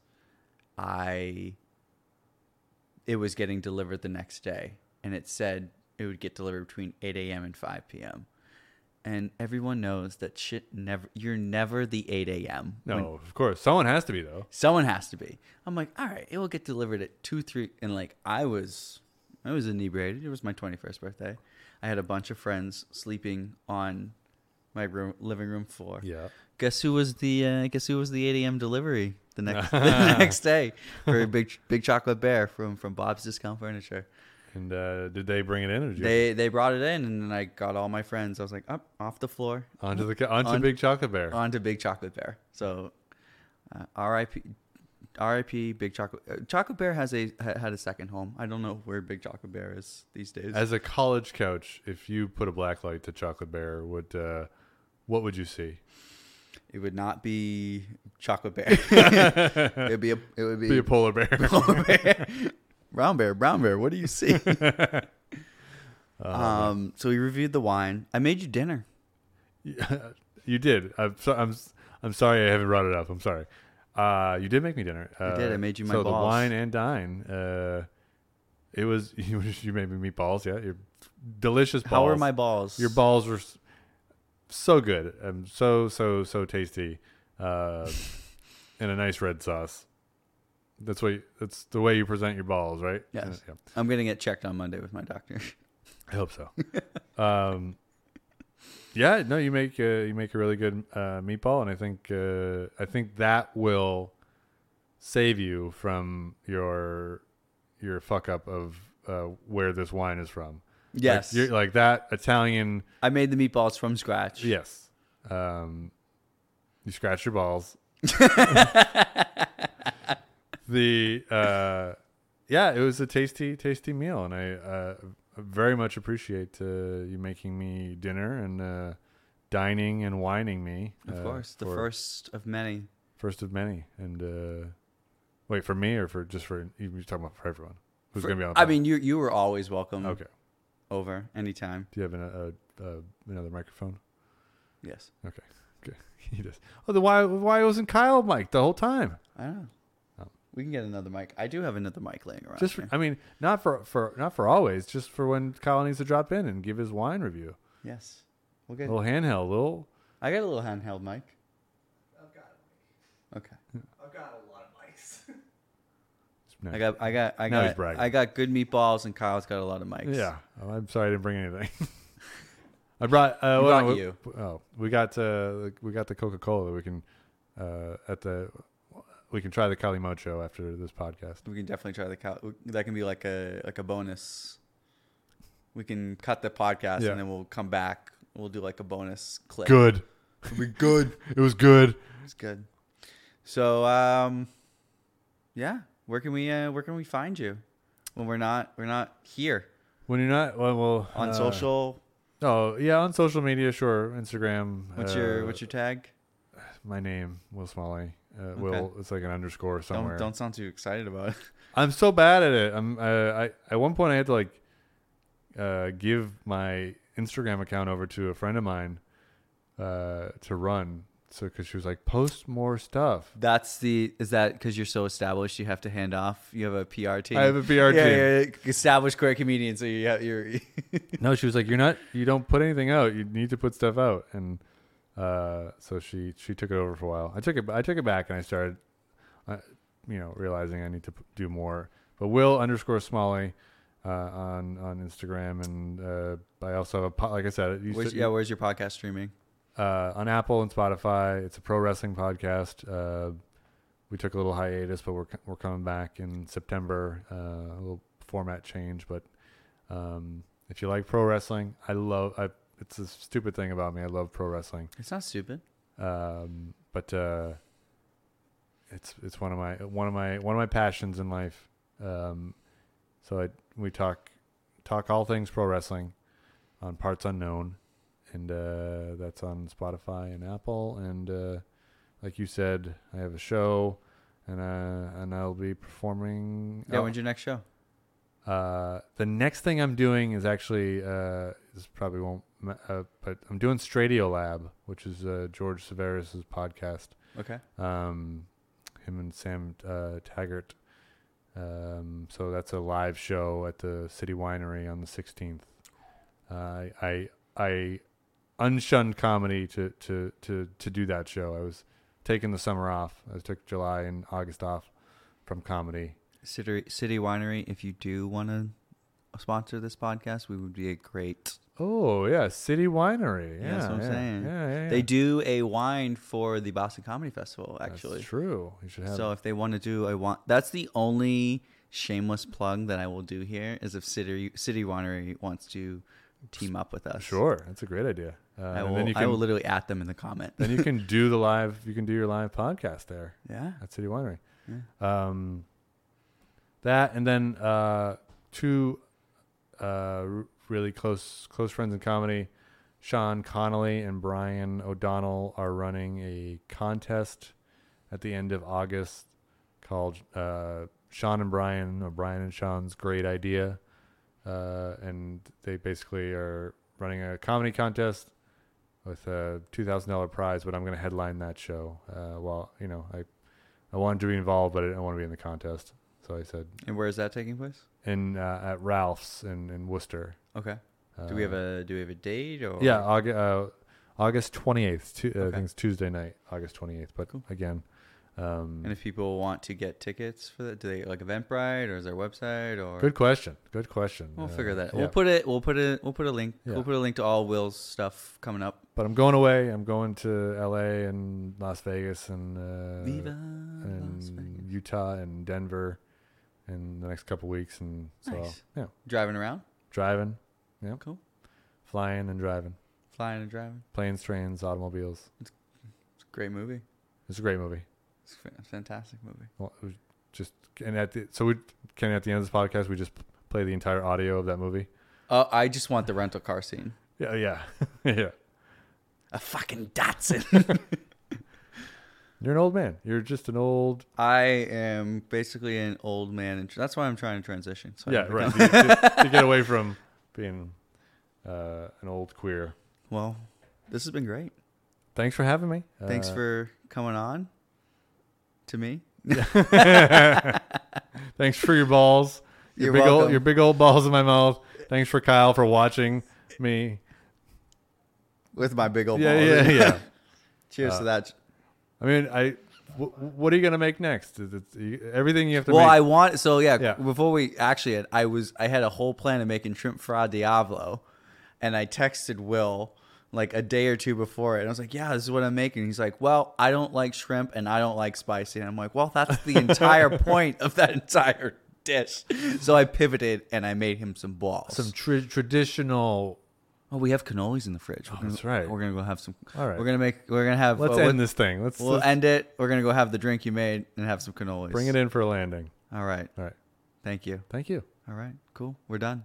I it was getting delivered the next day. And it said it would get delivered between eight a.m. and five p.m. And everyone knows that shit never, you're never the eight a.m. No, when, of course. Someone has to be, though. Someone has to be. I'm like, all right, it will get delivered at two, three. And like, I was, I was inebriated. It was my twenty-first birthday. I had a bunch of friends sleeping on my room, living room floor. Yeah. Guess who was the uh, guess who was the eight a.m. delivery the next the next day for a big big chocolate bear from from Bob's Discount Furniture. And uh, did they bring it in? Or did you they they brought it in, and then I got all my friends. I was like, up oh, off the floor, onto the onto on, Big Chocolate Bear, onto Big Chocolate Bear. So, uh, R I P, R I P Big Chocolate uh, Chocolate Bear has a ha, had a second home. I don't know where Big Chocolate Bear is these days. As a college coach, if you put a black light to Chocolate Bear, would uh, what would you see? It would not be Chocolate Bear. It'd be a it would be, be a polar bear. Polar bear. Brown bear, brown bear, what do you see? uh, um, so we reviewed the wine. I made you dinner. Yeah, you did. I'm, so, I'm, I'm sorry I haven't brought it up. I'm sorry. Uh, you did make me dinner. Uh, I did. I made you my so balls. So the wine and dine. Uh, it was you, you made me meat balls, yeah? Your delicious balls. How were my balls? Your balls were so good. Um, so, so, so tasty. Uh, and a nice red sauce. That's what you, that's the way you present your balls, right? Yes. Yeah. I'm going to get checked on Monday with my doctor. I hope so. um, yeah, no, you make a, you make a really good uh, meatball, and I think uh, I think that will save you from your your fuck up of uh, where this wine is from. Yes, like, you're, like that Italian. I made the meatballs from scratch. Yes, um, you scratch your balls. The uh, yeah, it was a tasty, tasty meal, and I uh, very much appreciate uh, you making me dinner and uh, dining and wining me. Of uh, course, the first of many. First of many, and uh, wait for me or for just for you're talking about for everyone who's for, gonna be on. The I mean, you you were always welcome. Okay, over anytime. Do you have an, a, a, another microphone? Yes. Okay. Okay. He does. Oh, then why why wasn't Kyle mic'd the whole time? I don't know. We can get another mic. I do have another mic laying around. Just for, I mean, not for, for not for always, just for when Kyle needs to drop in and give his wine review. Yes. We'll get a little handheld, little I got a little handheld mic. I've got a mic. Okay. I've got a lot of mics. I got I got I got I got good meatballs and Kyle's got a lot of mics. Yeah. Oh, I'm sorry I didn't bring anything. I brought uh we well, brought we, you. Oh. We got uh we got the Coca-Cola that we can uh at the we can try the Calimocho after this podcast. We can definitely try the Cal. That can be like a like a bonus. We can cut the podcast yeah. and then we'll come back. We'll do like a bonus clip. Good. It'll be good. It was good. It was good. So, um, yeah. Where can we uh, where can we find you when we're not we're not here? When you're not well, well on uh, social. Oh yeah, on social media, sure. Instagram. What's uh, your what's your tag? My name, Will Smalley. Uh, okay. Will, it's like an underscore somewhere. Don't, don't sound too excited about it. I'm so bad at it. I'm. Uh, I at one point I had to like uh, give my Instagram account over to a friend of mine uh, to run. So because she was like, post more stuff. That's the is that because you're so established? You have to hand off. You have a P R team. I have a P R yeah, team. Yeah, yeah. Established queer comedian. So you have, you're. No, she was like, you're not. You don't put anything out. You need to put stuff out and. Uh, so she, she took it over for a while. I took it, I took it back and I started, uh, you know, realizing I need to p- do more, but Will underscore Smalley, uh, on, on Instagram. And, uh, I also have a po- like I said, where's, to, yeah, where's your podcast streaming? Uh, on Apple and Spotify. It's a pro wrestling podcast. Uh, we took a little hiatus, but we're, we're coming back in September, uh, a little format change, but, um, if you like pro wrestling, I love, I, it's a stupid thing about me. I love pro wrestling. It's not stupid. Um, but uh, it's it's one of my one of my one of my passions in life. Um, so I, we talk talk all things pro wrestling on Parts Unknown, and uh, that's on Spotify and Apple. And uh, like you said, I have a show, and uh, and I'll be performing. Yeah, oh. When's your next show? Uh, the next thing I'm doing is actually uh, this probably won't. Uh, but I'm doing Stradio Lab, which is uh, George Severis's podcast. Okay. Um, him and Sam uh, Taggart. Um, so that's a live show at the City Winery on the sixteenth. Uh, I, I I unshunned comedy to, to, to, to do that show. I was taking the summer off. I took July and August off from comedy. City City Winery. If you do want to sponsor this podcast, we would be a great... Oh, yeah, City Winery. Yeah, yeah, that's what I'm yeah, saying. Yeah, yeah, yeah. They do a wine for the Boston Comedy Festival, actually. That's true. You should have so it. If they want to do a wine... That's the only shameless plug that I will do here is if City, City Winery wants to team up with us. Sure. That's a great idea. Uh, I, will, and then you can, I will literally at them in the comment. Then you can do the live... You can do your live podcast there. Yeah. At City Winery. Yeah. Um, that and then uh, two... Uh, really close close friends in comedy, Sean Connolly and Brian O'Donnell are running a contest at the end of August called uh, Sean and Brian, or Brian and Sean's Great Idea. Uh, and they basically are running a comedy contest with a two thousand dollars prize, but I'm going to headline that show. Uh, well, you know, I, I wanted to be involved, but I didn't want to be in the contest. So I said. And where is that taking place? In uh, at Ralph's in, in Worcester. Okay. Uh, do we have a do we have a date or? Yeah, August uh, August twenty eighth. Tu- okay. I think it's Tuesday night, August twenty eighth. But cool. Again, um, and if people want to get tickets for that, do they like Eventbrite or is there a website or? Good question. Good question. We'll uh, figure that. Yeah. We'll put it. We'll put it. We'll put a link. Yeah. We'll put a link to all Will's stuff coming up. But I'm going away. I'm going to L A and Las Vegas and uh, Viva and Las Vegas. Utah and Denver in the next couple weeks, and so nice. Yeah, driving around. Driving, yeah, cool. Flying and driving. Flying and driving. Planes, trains, automobiles. It's, it's a great movie. It's a great movie. It's a fantastic movie. Well, it was just and at the so we can at the end of this podcast we just play the entire audio of that movie. Oh, uh, I just want the rental car scene. Yeah, yeah, yeah. A fucking Datsun. You're an old man. You're just an old. I am basically an old man, and tr- that's why I'm trying to transition. So yeah, right. to, to, to get away from being uh, an old queer. Well, this has been great. Thanks for having me. Thanks uh, for coming on. To me. Thanks for your balls. Your You're big welcome. old, your big old balls in my mouth. Thanks for Kyle for watching me with my big old yeah, balls. Yeah, yeah, yeah. Cheers uh, to that. I mean, I. W- what are you gonna make next? Is it, you, everything you have to. Well, make. I want. So yeah, yeah. Before we actually, had, I was. I had a whole plan of making shrimp fra diavolo, and I texted Will like a day or two before it. And I was like, "Yeah, this is what I'm making." And he's like, "Well, I don't like shrimp and I don't like spicy." And I'm like, "Well, that's the entire point of that entire dish." So I pivoted and I made him some balls, some tr- traditional. Oh, we have cannolis in the fridge. We're oh, gonna, that's right. We're gonna go have some. All right. We're gonna make. We're gonna have. Let's uh, end this thing. Let's. We'll let's, end it. We're gonna go have the drink you made and have some cannolis. Bring it in for a landing. All right. All right. Thank you. Thank you. All right. Cool. We're done.